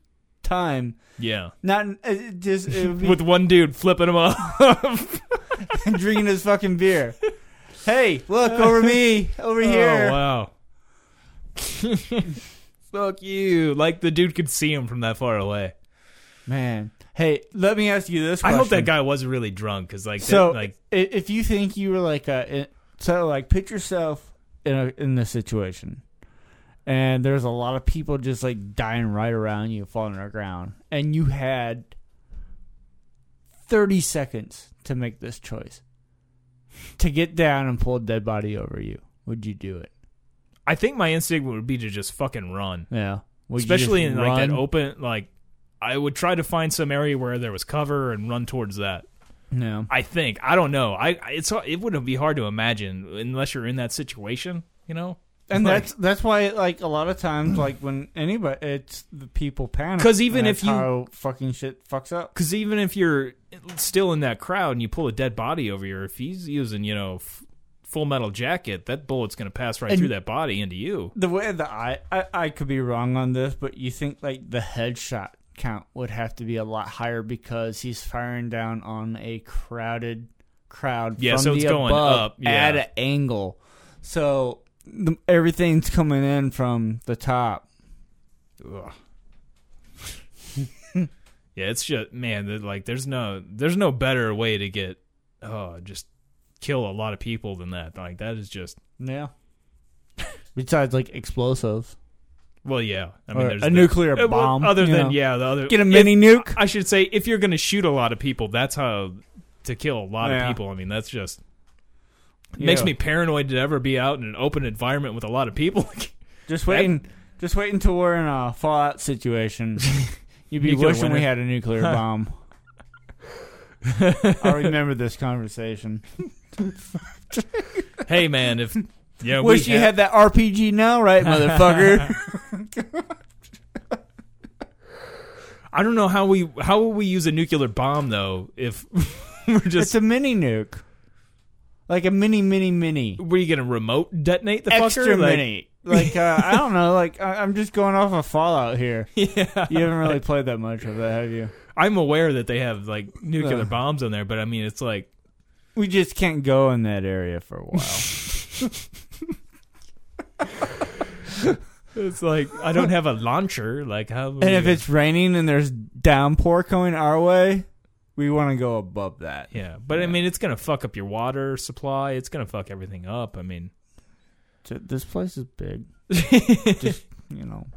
time. Yeah. Not just it would be, with one dude flipping them off. And drinking his fucking beer. Hey, look, over me. Over here. Oh, wow. Fuck you. Like, the dude could see him from that far away. Man. Hey, let me ask you this question. I hope that guy wasn't really drunk. Cause, like, so, if you think you were, like, picture yourself in this situation. And there's a lot of people just, like, dying right around you, falling on the ground. And you had 30 seconds to make this choice. To get down and pull a dead body over you. Would you do it? I think my instinct would be to just fucking run. Yeah. Especially in like that open, like I would try to find some area where there was cover and run towards that. No. I think. I don't know. It wouldn't be hard to imagine unless you're in that situation, you know? And like, that's why, like, a lot of times, like, when anybody, it's the people panic. Because even if how fucking shit fucks up. Because even if you're still in that crowd and you pull a dead body over here, if he's using, you know, Full Metal Jacket, that bullet's going to pass right through that body into you. The way that I could be wrong on this, but you think, like, the headshot count would have to be a lot higher because he's firing down on a crowded crowd. Yeah, so it's going up. Yeah. At an angle. So everything's coming in from the top. Ugh. Yeah, it's just man. Like, there's no better way to get just kill a lot of people than that. Like, that is just yeah. Besides, like explosives. Well, yeah. I mean, there's a nuclear bomb. Other than get a mini nuke. I should say, if you're going to shoot a lot of people, that's how to kill a lot of people. I mean, that's just. It makes me paranoid to ever be out in an open environment with a lot of people. Just wait until we're in a fallout situation. You'd be wishing we had a nuclear bomb. I remember this conversation. Hey, man, if yeah, wish you had that RPG now, right, motherfucker? I don't know how will we use a nuclear bomb though if we're just it's a mini nuke, like a mini. Were you gonna remote detonate the extra fucker? Extra mini. Like I don't know. Like I'm just going off of Fallout here. Yeah, you haven't really played that much of that, have you? I'm aware that they have like nuclear bombs on there, but I mean it's like we just can't go in that area for a while. It's like I don't have a launcher. Like how? And if it's raining and there's downpour coming our way, we want to go above that. Yeah, but yeah. I mean, it's gonna fuck up your water supply. It's gonna fuck everything up. I mean, this place is big. Just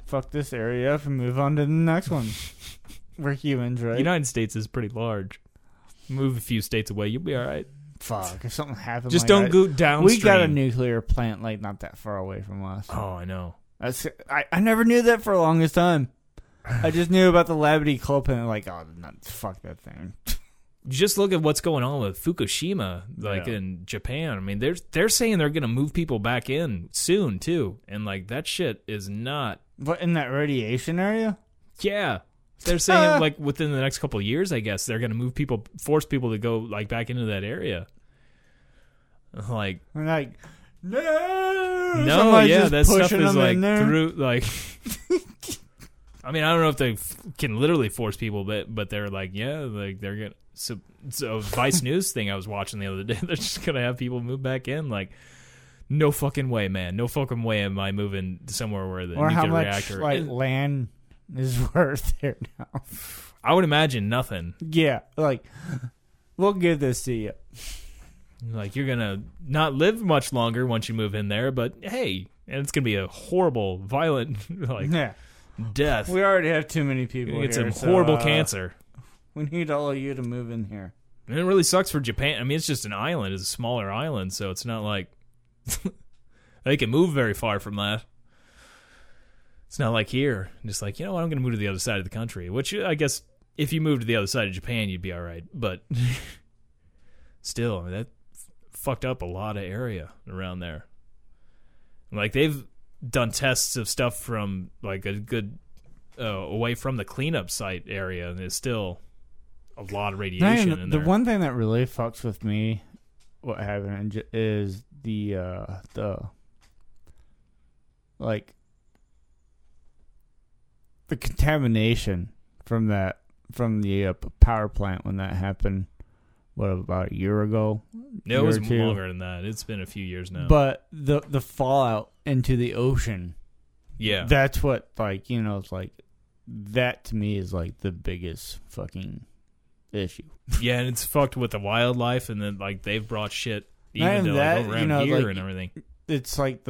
fuck this area up and move on to the next one. We're humans, right? The United States is pretty large. Move a few states away, you'll be all right. Fuck, if something happens, just don't go downstream. We got a nuclear plant like not that far away from us. Oh, I know. I never knew that for the longest time. I just knew about the Labadee Club and like, oh, fuck that thing. Just look at what's going on with Fukushima, in Japan. I mean, they're saying they're gonna move people back in soon too, and like that shit is not. What in that radiation area? Yeah, they're saying like within the next couple of years, I guess they're gonna force people to go like back into that area. Like, No, somebody that stuff is like through. Like, I mean, I don't know if they can literally force people, but they're like, they're gonna. So Vice News thing I was watching the other day, they're just gonna have people move back in. Like, no fucking way, man. No fucking way am I moving somewhere where the nuclear reactor. Like land is worth there now. I would imagine nothing. Yeah, like we'll give this to you. Like, you're going to not live much longer once you move in there, but hey, and it's going to be a horrible, violent death. We already have too many people here. It's a horrible cancer. We need all of you to move in here. And it really sucks for Japan. I mean, it's just an island. It's a smaller island, so it's not like they can move very far from that. It's not like here. I'm just like, I'm going to move to the other side of the country, which I guess if you moved to the other side of Japan, you'd be all right, but still, I mean, that fucked up a lot of area around there. Like, they've done tests of stuff from like a good away from the cleanup site area, and there's still a lot of radiation in there. The one thing that really fucks with me what happened is the contamination from the power plant when that happened. What, about a year ago? No, it was longer than that. It's been a few years now. But the fallout into the ocean. Yeah. That's what, it's like, that to me is, like, the biggest fucking issue. Yeah, and it's fucked with the wildlife, and then, like, they've brought shit even to, that, like, over around here and everything. It's like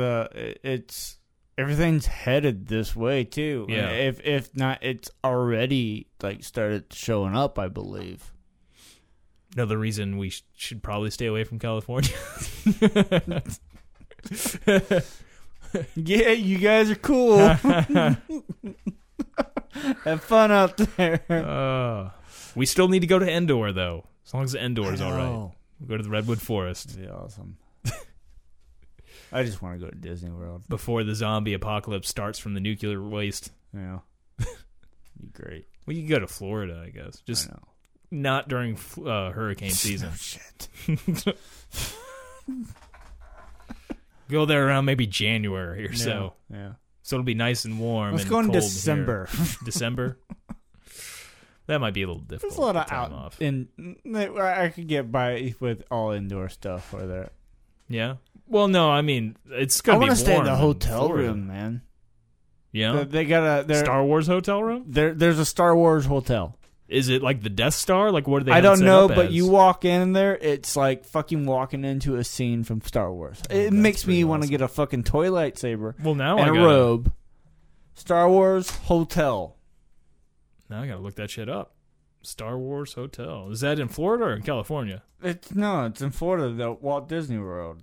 everything's headed this way, too. Yeah. If not, it's already, like, started showing up, I believe. Another reason we should probably stay away from California. Yeah, you guys are cool. Have fun out there. We still need to go to Endor, though. As long as Endor is all right. We'll go to the Redwood Forest. That'd be awesome. I just want to go to Disney World. Before the zombie apocalypse starts from the nuclear waste. Yeah. Be great. Well, you can go to Florida, I guess. Just I know. Not during hurricane season. Oh, shit. Go there around maybe January or so. Yeah. So it'll be nice and warm. Let's go in December. December? That might be a little difficult. There's a lot of time off. I could get by with all indoor stuff for that. Yeah? Well, no, I mean, it's going to be warm. I want to stay in the hotel room, man. Yeah? They got a Star Wars hotel room? There's a Star Wars hotel. Is it like the Death Star? Like, what are they? I don't know, but you walk in there, it's like fucking walking into a scene from Star Wars. It makes me want to get a fucking toy lightsaber. Well, now and I got a robe. Star Wars Hotel. Now I gotta look that shit up. Star Wars Hotel. Is that in Florida or in California? It's in Florida, the Walt Disney World.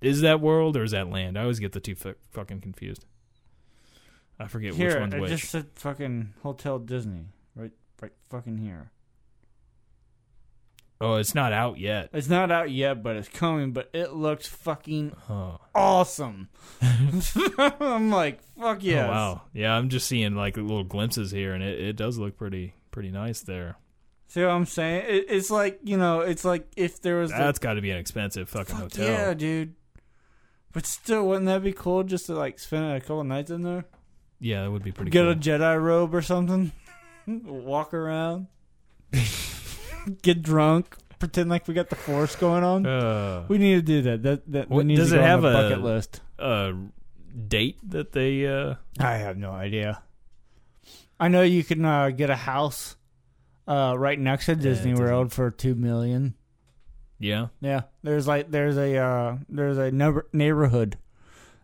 Is that world or is that land? I always get the two fucking confused. I forget which one's which. Here, I just said fucking Hotel Disney. Right fucking here. Oh, it's not out yet. It's not out yet, but it's coming. But it looks fucking awesome. I'm like, fuck yes. Oh, wow. Yeah, I'm just seeing like little glimpses here, and it does look pretty nice there. See what I'm saying? It's like, you know, it's like if there was... That's got to be an expensive fucking hotel. Yeah, dude. But still, wouldn't that be cool just to like spend a couple nights in there? Yeah, that would be pretty cool. Get a Jedi robe or something. Walk around. Get drunk. Pretend like we got the Force going on. We need to do that. That needs to go on the bucket list. Does it have a date that they... I have no idea. I know you can get a house... right next to Disney World for $2 million. Yeah, yeah. There's a neighborhood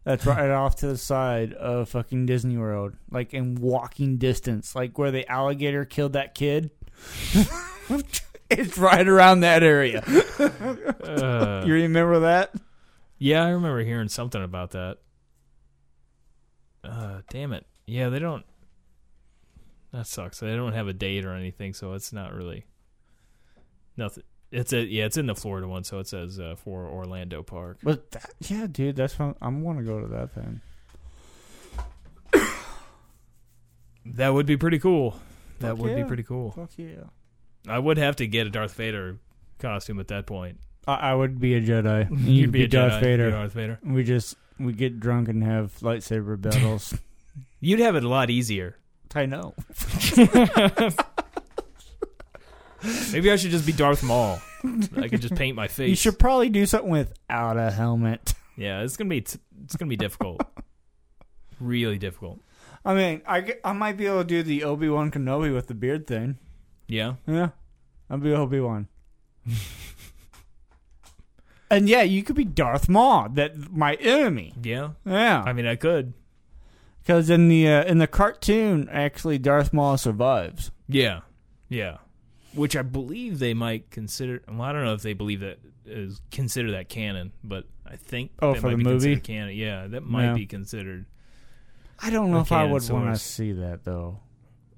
that's right off to the side of fucking Disney World, like in walking distance, like where the alligator killed that kid. It's right around that area. You remember that? Yeah, I remember hearing something about that. Damn it! Yeah, they don't. That sucks. They don't have a date or anything, so it's not really nothing. It's in the Florida one, so it says for Orlando Park. But yeah, dude, that's what I want to go to that thing. That would be pretty cool. That would be pretty cool. Fuck yeah! I would have to get a Darth Vader costume at that point. I would be a Jedi. You'd be a Darth Jedi. Vader. You'd be Darth Vader. We get drunk and have lightsaber battles. You'd have it a lot easier. I know. Maybe I should just be Darth Maul. I could just paint my face. You should probably do something without a helmet. Yeah, it's gonna be difficult. Really difficult. I mean, I might be able to do the Obi-Wan Kenobi with the beard thing. Yeah, I'll be Obi-Wan. And yeah, you could be Darth Maul, my enemy. Yeah. I mean, I could. Because in the cartoon, actually, Darth Maul survives. Yeah, which I believe they might consider. Well, I don't know if they believe that consider that canon, but I think for the movie, canon. Yeah, that might be considered. I don't know if I would want to see that though.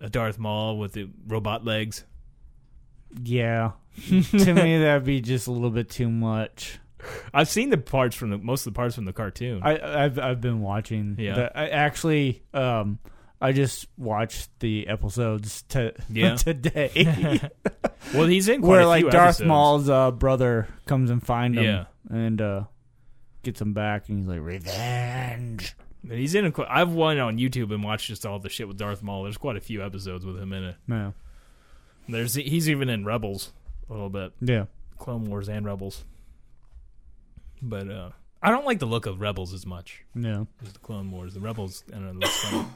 A Darth Maul with the robot legs. Yeah, to me that'd be just a little bit too much. I've seen most of the parts from the cartoon. I've been watching. Yeah, I just watched the episodes today. Well, he's in quite where a like few Darth episodes. Maul's brother comes and finds him and gets him back, and he's like revenge. And he's in. I've went on YouTube and watched just all the shit with Darth Maul. There's quite a few episodes with him in it. Yeah, he's even in Rebels a little bit. Yeah, Clone Wars and Rebels. But I don't like the look of Rebels as much. No. As the Clone Wars. The Rebels, I don't know, looks funny.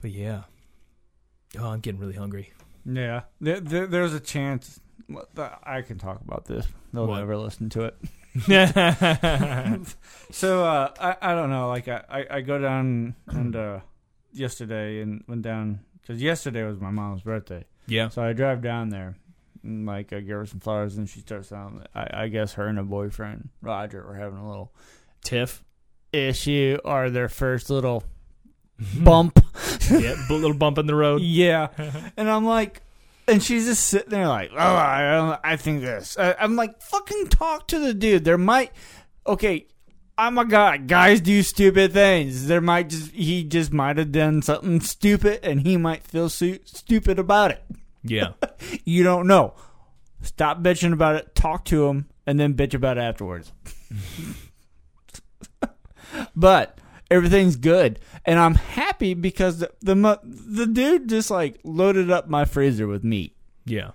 But yeah. Oh, I'm getting really hungry. Yeah. There's a chance. I can talk about this. They'll never listen to it. So, I don't know. Like, I go down and yesterday and went down. Because yesterday was my mom's birthday. Yeah. So I drive down there. And like I gave her some flowers, and she starts out. I guess her and her boyfriend Roger were having a little tiff issue, or their first little bump, little bump in the road. Yeah, and I'm like, and she's just sitting there like, oh, I think this. I'm like, fucking talk to the dude. I'm a guy. Guys do stupid things. He just might have done something stupid, and he might feel stupid about it. Yeah. You don't know. Stop bitching about it, talk to him, and then bitch about it afterwards. But everything's good, and I'm happy because the dude just like loaded up my freezer with meat. Yeah.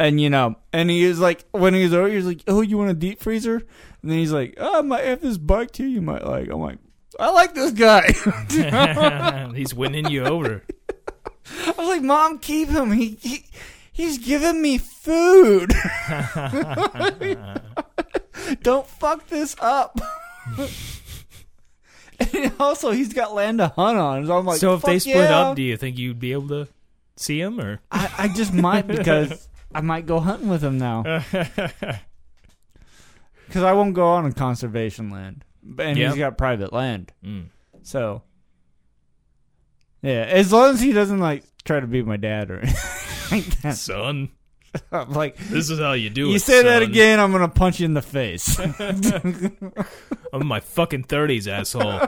And you know, and he was like, when he was over, he was like, "Oh, you want a deep freezer?" And then he's like, "Oh, I might have this bike too. You might like." I'm like, "I like this guy." He's winning you over. I was like, Mom, keep him. He's giving me food. Don't fuck this up. And also, he's got land to hunt on. So I'm like, so if they split up, do you think you'd be able to see him? Or I just might because I might go hunting with him now. Because I won't go on conservation land. And he's got private land. Mm. So, yeah. As long as he doesn't, like, try to be my dad or anything. Son. I'm like, this is how you do it. You say that again, I'm going to punch you in the face. I'm in my fucking 30s, asshole.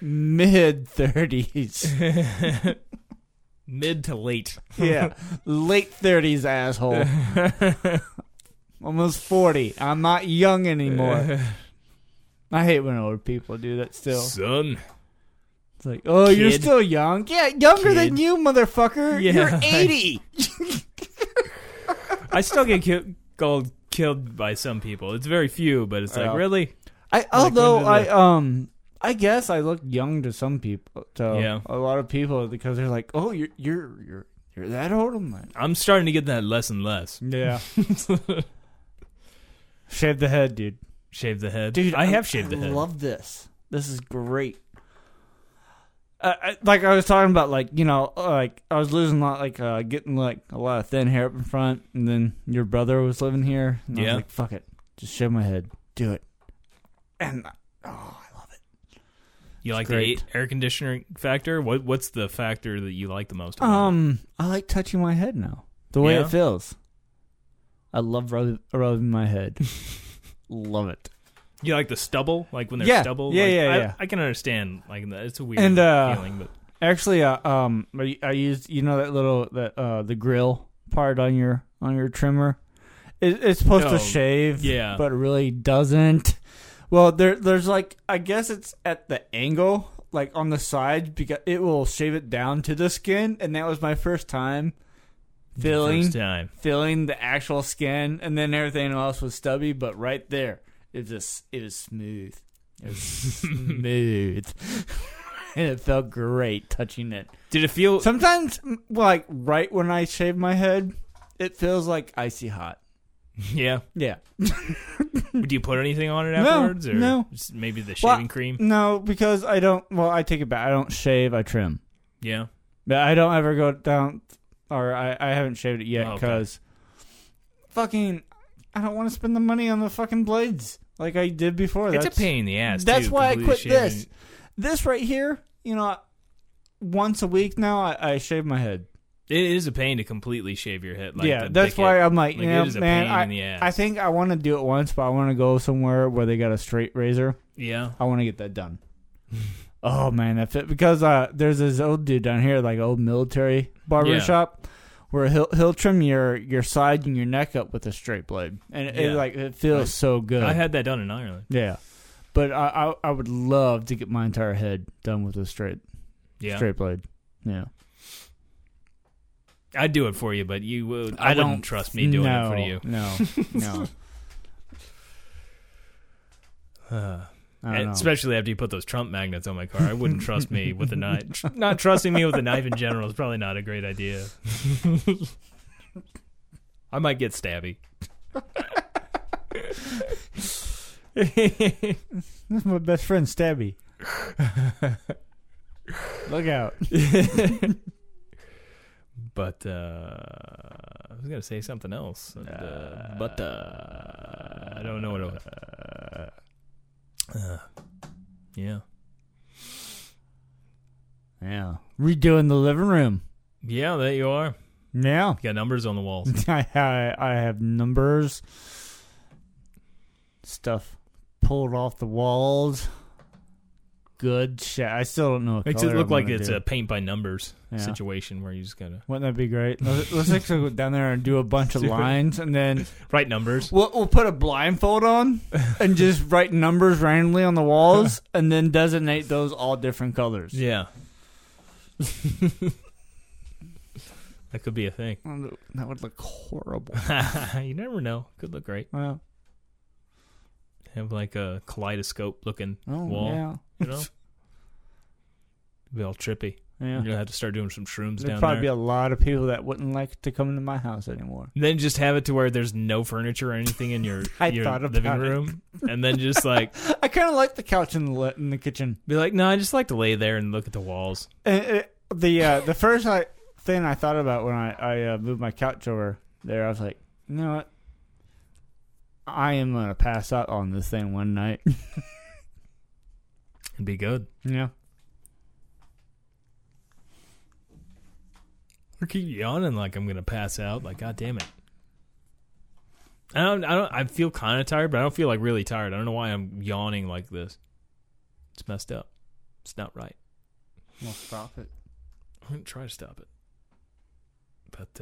Mid-30s. Mid to late. Yeah. Late 30s, asshole. Almost 40. I'm not young anymore. I hate when older people do that still. Son. It's like, oh, kid. You're still young? Yeah, younger than you, motherfucker. Yeah, you're 80. I still get killed by some people. It's very few, but it's like, really? I guess I look young to some people, to a lot of people, because they're like, "Oh, you're that old, man." I'm starting to get that less and less. Yeah. Shave the head, dude. Shave the head, dude. I have shaved the head. I love this. This is great. I was talking about, like, you know, like I was losing a lot, like getting like a lot of thin hair up in front, and then your brother was living here. And I was like, fuck it, just shave my head, do it, and I love it. You like the air conditioning factor? What's the factor that you like the most? I like touching my head now. The way it feels. I love rubbing my head. Love it. You like the stubble? Like when there's stubble? Yeah, like, I can understand. Like, it's a weird feeling. But actually, I used, you know, that little the grill part on your trimmer. It's supposed to shave, but it really doesn't. Well, there's like, I guess it's at the angle, like on the side, because it will shave it down to the skin, and that was my first time feeling the actual skin, and then everything else was stubby, but right there, it was smooth. It was smooth. And it felt great touching it. Did it feel... Sometimes, like, right when I shave my head, it feels like icy hot. Yeah. Yeah. Do you put anything on it afterwards? Or no. Just maybe the shaving cream? No, because I don't... Well, I take it back. I don't shave. I trim. Yeah. But I don't ever go down... Or I haven't shaved it yet because... Fucking... I don't want to spend the money on the fucking blades like I did before. It's a pain in the ass, that's why I quit shaving. This right here, you know, once a week now, I shave my head. It is a pain to completely shave your head. Like that's why I'm like, you know, man, pain in the ass. I think I want to do it once, but I want to go somewhere where they got a straight razor. Yeah. I want to get that done. Oh, man, that fit. Because there's this old dude down here, like old military barber shop, where he'll trim your side and your neck up with a straight blade. And it feels so good. I had that done in Ireland. Yeah. But I would love to get my entire head done with a straight blade. Yeah. I'd do it for you, but you would. I don't trust me doing it for you. No. Especially after you put those Trump magnets on my car, I wouldn't trust me with a knife. Not trusting me with a knife in general is probably not a great idea. I might get stabby. That's my best friend, Stabby. Look out. But I was gonna say something else. And, I don't know what it was. Yeah. Redoing the living room. Yeah, there you are. Yeah, you got numbers on the walls. I have numbers. Stuff pulled off the walls. Good shit. I still don't know. Makes it look like it's a paint by numbers situation where you just gotta. Wouldn't that be great? Let's actually go down there and do a bunch of lines and then write numbers. We'll put a blindfold on and just write numbers randomly on the walls and then designate those all different colors. Yeah. That could be a thing. That would look horrible. You never know. Could look great. Well. Have like a kaleidoscope looking wall. Yeah. You know? It'd be all trippy. Yeah. You're going to have to start doing some shrooms down there. There'd probably be a lot of people that wouldn't like to come into my house anymore. And then just have it to where there's no furniture or anything in your living room. And then just like... I kind of like the couch in the kitchen. Be like, no, I just like to lay there and look at the walls. And the first I thing I thought about when I moved my couch over there. I was like, you know what? I am going to pass out on this thing one night. It'd be good. Yeah. I keep yawning like I'm going to pass out. Like, God damn it. I feel kind of tired, but I don't feel like really tired. I don't know why I'm yawning like this. It's messed up. It's not right. Well, stop it. I'm going to try to stop it. But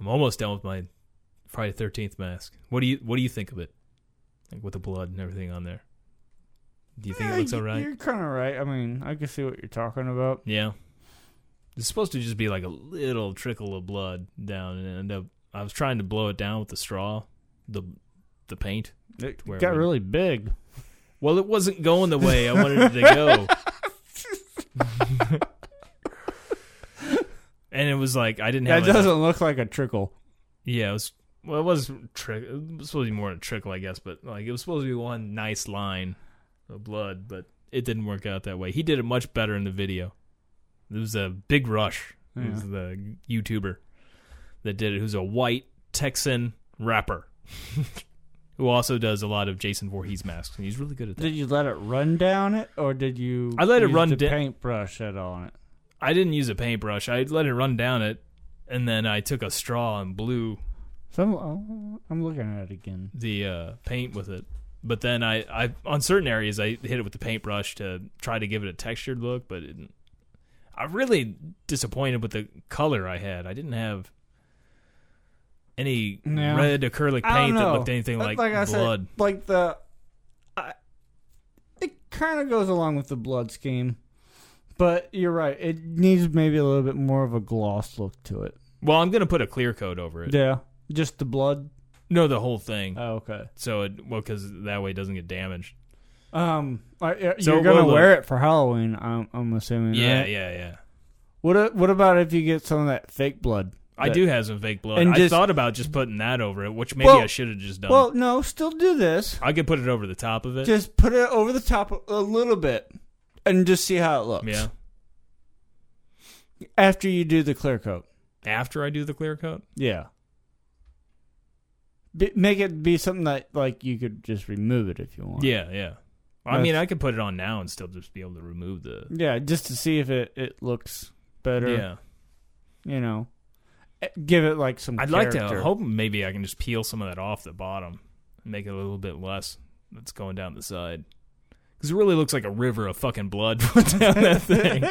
I'm almost done with my Friday 13th mask. What do you think of it? Like with the blood and everything on there. Do you think it looks all right? You're kind of right. I mean, I can see what you're talking about. Yeah. It's supposed to just be like a little trickle of blood down and end up. I was trying to blow it down with the straw, the paint. It got really big. Well, it wasn't going the way I wanted it to go. And it was like, I didn't have... That doesn't look like a trickle. Yeah, it was... Well, it was supposed to be more than a trickle, I guess, but like it was supposed to be one nice line of blood, but it didn't work out that way. He did it much better in the video. It was a big rush. Yeah. It was the YouTuber that did it, who's a white Texan rapper who also does a lot of Jason Voorhees masks, and he's really good at that. Did you let it run down it, or did you paintbrush at all on it? I didn't use a paintbrush. I let it run down it, and then I took a straw and blew... I'm looking at it again. The paint with it. But then I on certain areas, I hit it with the paintbrush to try to give it a textured look, but I'm really disappointed with the color I had. I didn't have any red acrylic paint that looked anything like I blood. Said, like it kind of goes along with the blood scheme, but you're right. It needs maybe a little bit more of a gloss look to it. Well, I'm going to put a clear coat over it. Yeah. Just the blood? No, the whole thing. Oh, okay. So, because that way it doesn't get damaged. You're going to wear it for Halloween, I'm assuming. Yeah, right? Yeah. What about if you get some of that fake blood? I do have some fake blood. I thought about just putting that over it, which maybe I should have just done. Well, no, still do this. I could put it over the top of it. Just put it over the top a little bit and just see how it looks. Yeah. After you do the clear coat. After I do the clear coat? Yeah. Make it be something that, like, you could just remove it if you want. Yeah. I mean, I could put it on now and still just be able to remove the... Yeah, just to see if it looks better. Yeah. You know, give it, like, some character. I'd like to hope maybe I can just peel some of that off the bottom and make it a little bit less that's going down the side. Because it really looks like a river of fucking blood going down that thing.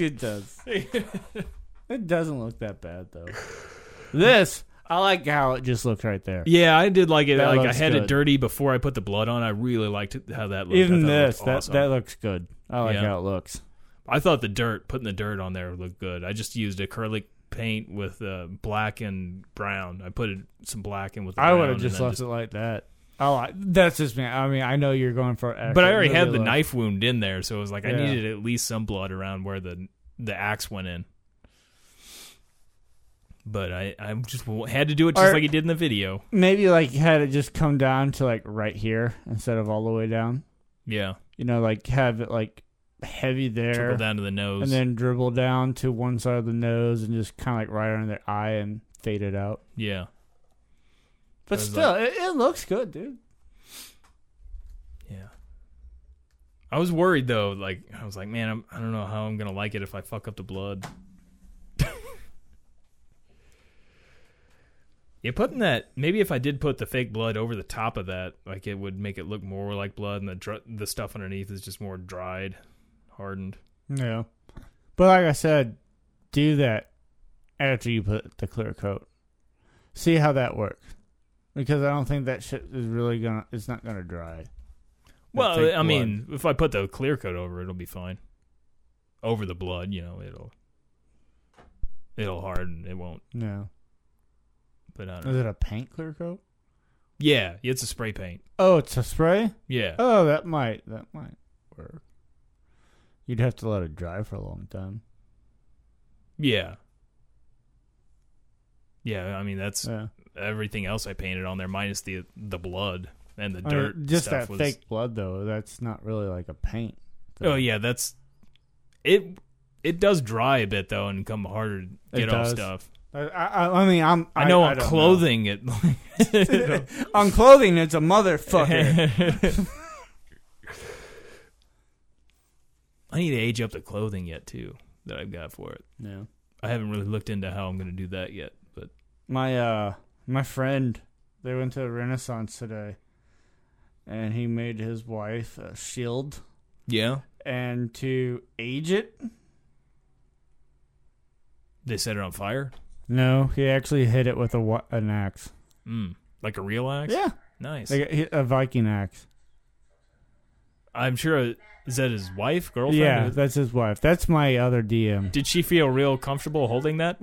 It does. It doesn't look that bad, though. This... I like how it just looked right there. Yeah, I did like it. That like I had good. It dirty before I put the blood on. I really liked how that looked. Even this, looked awesome. that looks good. I like how it looks. I thought putting the dirt on there looked good. I just used acrylic paint with black and brown. I put some black in with the brown. I would have just left it like that. Oh, that's just me. I mean, I know you're going for accurate. But I already had the knife wound in there, so it was like I needed at least some blood around where the axe went in. But I just had to do it like he did in the video. Maybe, like, had it just come down to, like, right here instead of all the way down. Yeah. You know, like, have it, like, heavy there. Dribble down to the nose. And then dribble down to one side of the nose and just kind of, like, right under their eye and fade it out. Yeah. But still, like, it looks good, dude. Yeah. I was worried, though. Like, I was like, man, I don't know how I'm going to like it if I fuck up the blood. Yeah, putting that, maybe if I did put the fake blood over the top of that, like it would make it look more like blood, and the stuff underneath is just more dried, hardened. Yeah. But like I said, do that after you put the clear coat. See how that works. Because I don't think that shit is really going to, it's not going to dry. Well, I mean, if I put the clear coat over, it'll be fine. Over the blood, you know, it'll harden. It won't. No. But I don't know. Is it a paint clear coat? Yeah, it's a spray paint. Oh, it's a spray? Yeah. Oh, that might work. You'd have to let it dry for a long time. Yeah. Yeah, I mean, that's everything else I painted on there, minus the blood and the dirt. I mean, just stuff that was... fake blood, though, that's not really like a paint. Though. Oh, yeah, that's... it. It does dry a bit though and come harder to get off stuff. I mean, I know on clothing. On clothing, it's a motherfucker. I need to age up the clothing yet too that I've got for it. Yeah, I haven't really looked into how I'm going to do that yet. But my my friend, they went to Renaissance today, and he made his wife a shield. Yeah, and to age it, they set it on fire. No, he actually hit it with an axe. Like a real axe? Yeah. Nice. Like a Viking axe. I'm sure. Is that his wife, girlfriend? Yeah, that's his wife. That's my other DM. Did she feel real comfortable holding that?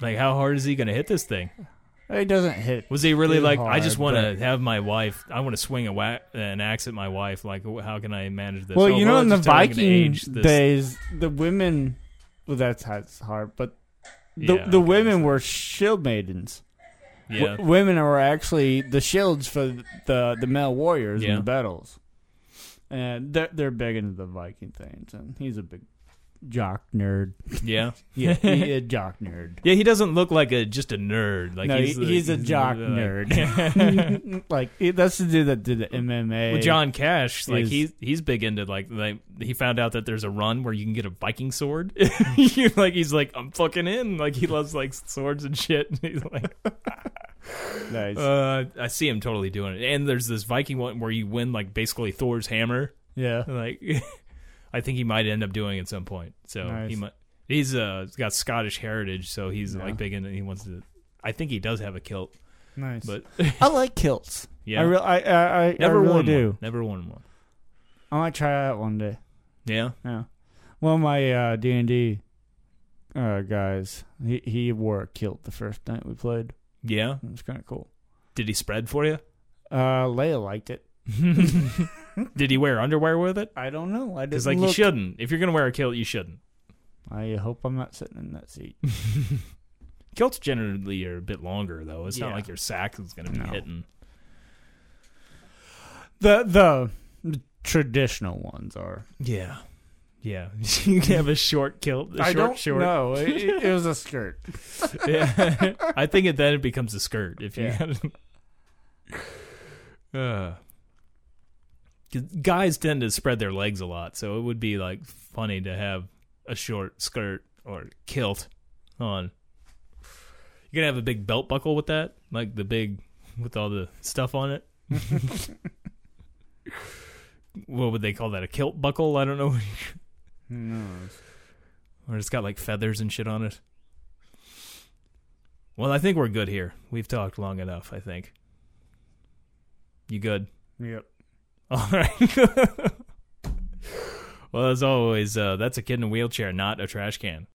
Like, how hard is he going to hit this thing? He doesn't hit. Was he really like, hard, I just want to have my wife, I want to swing an axe at my wife. Like, how can I manage this? Well, you know, in the Viking days, the women, well, that's hard, but the women were shield maidens. Yeah. Women were actually the shields for the male warriors in the battles. And they're big into the Viking things, and he's a big jock nerd. Yeah. He's a jock nerd. Yeah, he doesn't look like just a nerd. Like, no, he's a jock nerd. Like, that's the dude that did the MMA. Well, John Cash, like, he's big into, like, he found out that there's a run where you can get a Viking sword. Like, he's like, I'm fucking in. Like, he loves, like, swords and shit. And he's like... Nice. I see him totally doing it. And there's this Viking one where you win, like, basically Thor's hammer. Yeah. Like... I think he might end up doing at some point. So nice. He might. He's got Scottish heritage, so he's like big and he wants to. I think he does have a kilt. Nice, but I like kilts. Yeah, I really never worn one. I might try that one day. Yeah, yeah. One of my D&D guys, he wore a kilt the first night we played. Yeah, it was kind of cool. Did he spread for you? Leia liked it. Did he wear underwear with it? I don't know. I just you shouldn't. If you're gonna wear a kilt, you shouldn't. I hope I'm not sitting in that seat. Kilts generally are a bit longer, though. It's not like your sack is gonna be hitting. The traditional ones are. Yeah, yeah. You can have a short kilt. I don't know. It was a skirt. Yeah, I think then it becomes a skirt if you. Guys tend to spread their legs a lot, so it would be like funny to have a short skirt or kilt on. You're gonna have a big belt buckle with that, like the big with all the stuff on it. What would they call that? A kilt buckle? I don't know. No. Or it's got like feathers and shit on it. Well, I think we're good here. We've talked long enough. I think. You good? Yep. All right. Well, as always, that's a kid in a wheelchair, not a trash can.